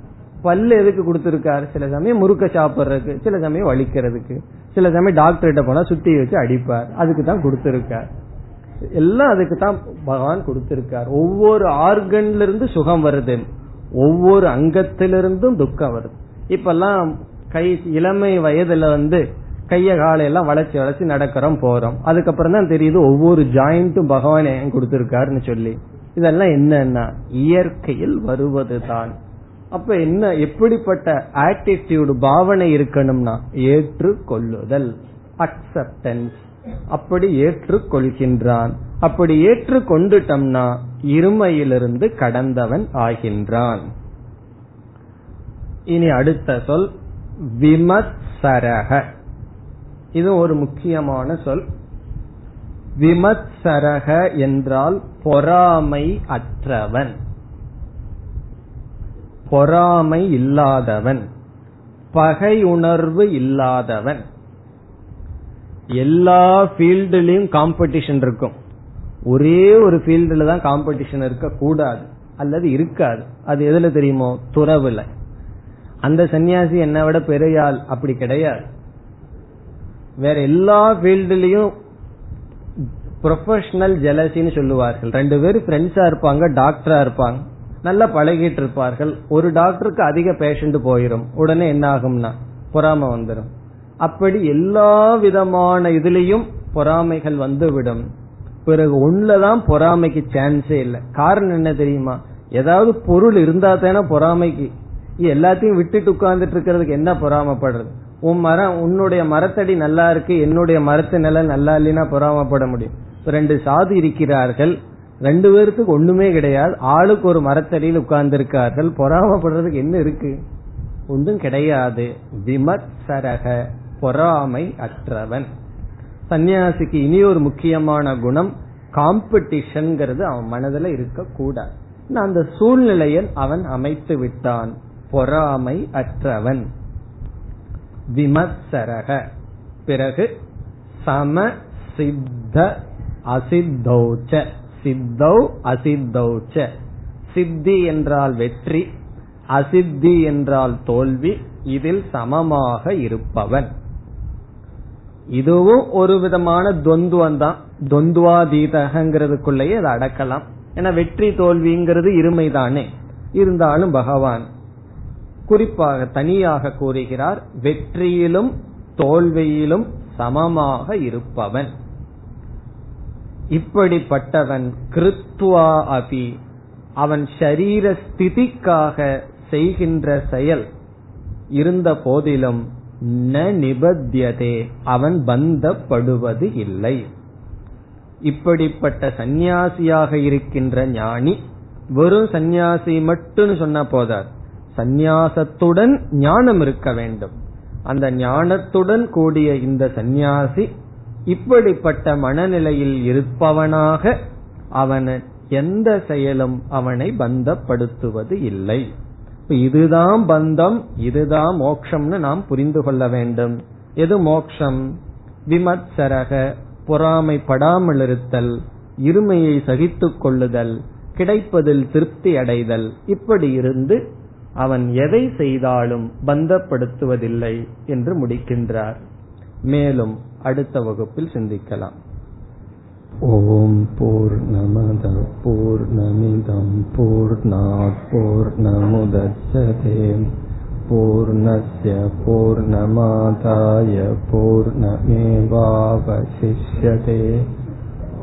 பல்லு எதுக்கு கொடுத்திருக்காரு? சில சமயம் முறுக்க சாப்பிட்றதுக்கு, சில சமயம் வலிக்கிறதுக்கு, சில சமயம் டாக்டர் கிட்ட போனா சுத்தி வச்சு அடிப்பார், அதுக்கு தான் கொடுத்திருக்கார். எல்லாம் அதுக்கு தான் பகவான் கொடுத்திருக்கார். ஒவ்வொரு ஆர்கன்ல இருந்து சுகம் வருது, ஒவ்வொரு அங்கத்திலிருந்தும் துக்கம் வருது. இப்பெல்லாம் கை இளமை வயதுல வந்து கைய காலையெல்லாம் வளைச்சி வளைச்சி நடக்கிறோம் போறோம், அதுக்கப்புறம் தான் தெரியுது ஒவ்வொரு ஜாயிண்ட்டும் பகவான் ஏன் கொடுத்திருக்காருன்னு சொல்லி. இதெல்லாம் என்னன்னா இயற்கையில் வருவதுதான். அப்ப என்ன, எப்படிப்பட்ட ஆட்டிடியூடு பாவனை இருக்கணும்னா ஏற்றுக்கொள்ளுதல், அக்செப்டன்ஸ். அப்படி ஏற்றுக்கொள்கின்றான். அப்படி ஏற்றுக்கொண்டுட்டம்னா இருமையிலிருந்து கடந்தவன் ஆகின்றான். இனி அடுத்த சொல் விமத்சரக. இது ஒரு முக்கியமான சொல். விமத்சரக என்றால் பொறாமை அற்றவன், பொறாமை இல்லாதவன், பகையுணர்வு இல்லாதவன். எல்லா ஃபீல்டுலயும் காம்படிஷன் இருக்கும், ஒரே ஒரு ஃபீல்டுல தான் காம்படிஷன் இருக்க கூடாது அல்லது இருக்காது. அது எதுல தெரியுமோ, துறவுல. அந்த சன்னியாசி என்னை விட பெரியாள் அப்படி கிடையாது. வேற எல்லா ஃபீல்டுலயும் ப்ரொபஷனல் ஜெலசின்னு சொல்லுவார்கள். ரெண்டு பேரும் ஃப்ரெண்ட்ஸா இருப்பாங்க, டாக்டரா இருப்பாங்க, நல்லா பழகிட்டு இருப்பார்கள். ஒரு டாக்டருக்கு அதிக பேஷண்ட் போயிடும், உடனே என்ன ஆகும்னா பொறாமை வந்துடும். அப்படி எல்லா விதமான இதுலயும் பொறாமைகள் வந்துவிடும். பிறகு ஒண்ணுலதான் பொறாமைக்கு சான்ஸே இல்லை. காரணம் என்ன தெரியுமா, ஏதாவது பொருள் இருந்தா தானே பொறாமைக்கு. எல்லாத்தையும் விட்டுட்டு உட்கார்ந்துட்டு இருக்கிறதுக்கு என்ன பொறாமப்படுறது? உன் மரம், உன்னுடைய மரத்தடி நல்லா இருக்கு, என்னுடைய மரத்து நிலை நல்லா இல்லைன்னா பொறாமப்பட முடியும். ரெண்டு சாது இருக்கிறார்கள், ரெண்டு பேருக்கு ஒண்ணுமே கிடையாது, ஆளுக்கு ஒரு மரத்தடியில் உட்கார்ந்து இருக்கார்கள், பொறாமப்படுறதுக்கு என்ன இருக்கு? ஒன்றும் கிடையாது. விமத்சரக, பொறாமை அற்றவன். சன்னியாசிக்கு இனி ஒரு முக்கியமான குணம், காம்படிஷன் அவன் மனதில் இருக்க கூடாது. அந்த சூழ்நிலையில் அவன் அமைத்து விட்டான். பொறாமை அற்றவன் விமத்சரக. பிறகு சம சித்த அசித்தௌச்ச. சித்தௌ அசித்தௌச்ச. சித்தி என்றால் வெற்றி, அசித்தி என்றால் தோல்வி. இதில் சமமாக இருப்பவன். இதுவும் ஒரு விதமான துவந்துவந்தான். துவந்துவாதீதகங்கிறதுக்குள்ளேயே அதை அடக்கலாம். ஏன்னா வெற்றி தோல்விங்கிறது இருமைதானே. இருந்தாலும் பகவான் குறிப்பாக தனியாக கூறுகிறார், வெற்றியிலும் தோல்வியிலும் சமமாக இருப்பவன். இப்படிப்பட்டவன் கிருத்வா அபி, அவன் ஷரீர ஸ்திதிக்காக செய்கின்ற செயல் இருந்த போதிலும் ந நிபத்யதே, அவன் பந்தப்படுவது இல்லை. இப்படிப்பட்ட சந்நியாசியாக இருக்கின்ற ஞானி வெறும் சந்நியாசி மட்டும் சொன்ன போதார். சந்நியாசத்துடன் ஞானம் இருக்க வேண்டும். அந்த ஞானத்துடன் கூடிய இந்த சந்நியாசி இப்படிப்பட்ட மனநிலையில் இருப்பவனாக அவன் எந்த செயலும் அவனை பந்தப்படுத்துவது இல்லை. இதுதான் பந்தம், இதுதான் மோட்சம்னு நாம் புரிந்து கொள்ள வேண்டும். எது மோட்சம்? விமத்சரக, பொறாமைப்படாமல் இருத்தல், இருமையை சகித்துக் கொள்ளுதல், கிடைப்பதில் திருப்தி அடைதல். இப்படி இருந்து அவன் எதை செய்தாலும் பந்தப்படுத்துவதில்லை என்று முடிக்கின்றார். மேலும் அடுத்த வகுப்பில் சிந்திக்கலாம். ஓம் பூர்ணமத பூர்ணமிதம் பூர்ணாத் பூர்ணமுதச்யதே பூர்ணஸ்ய பூர்ணமாதாய பூர்ணமேவாவசிஷ்யதே.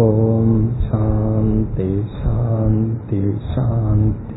ஓம் சாந்தி சாந்தி சாந்தி.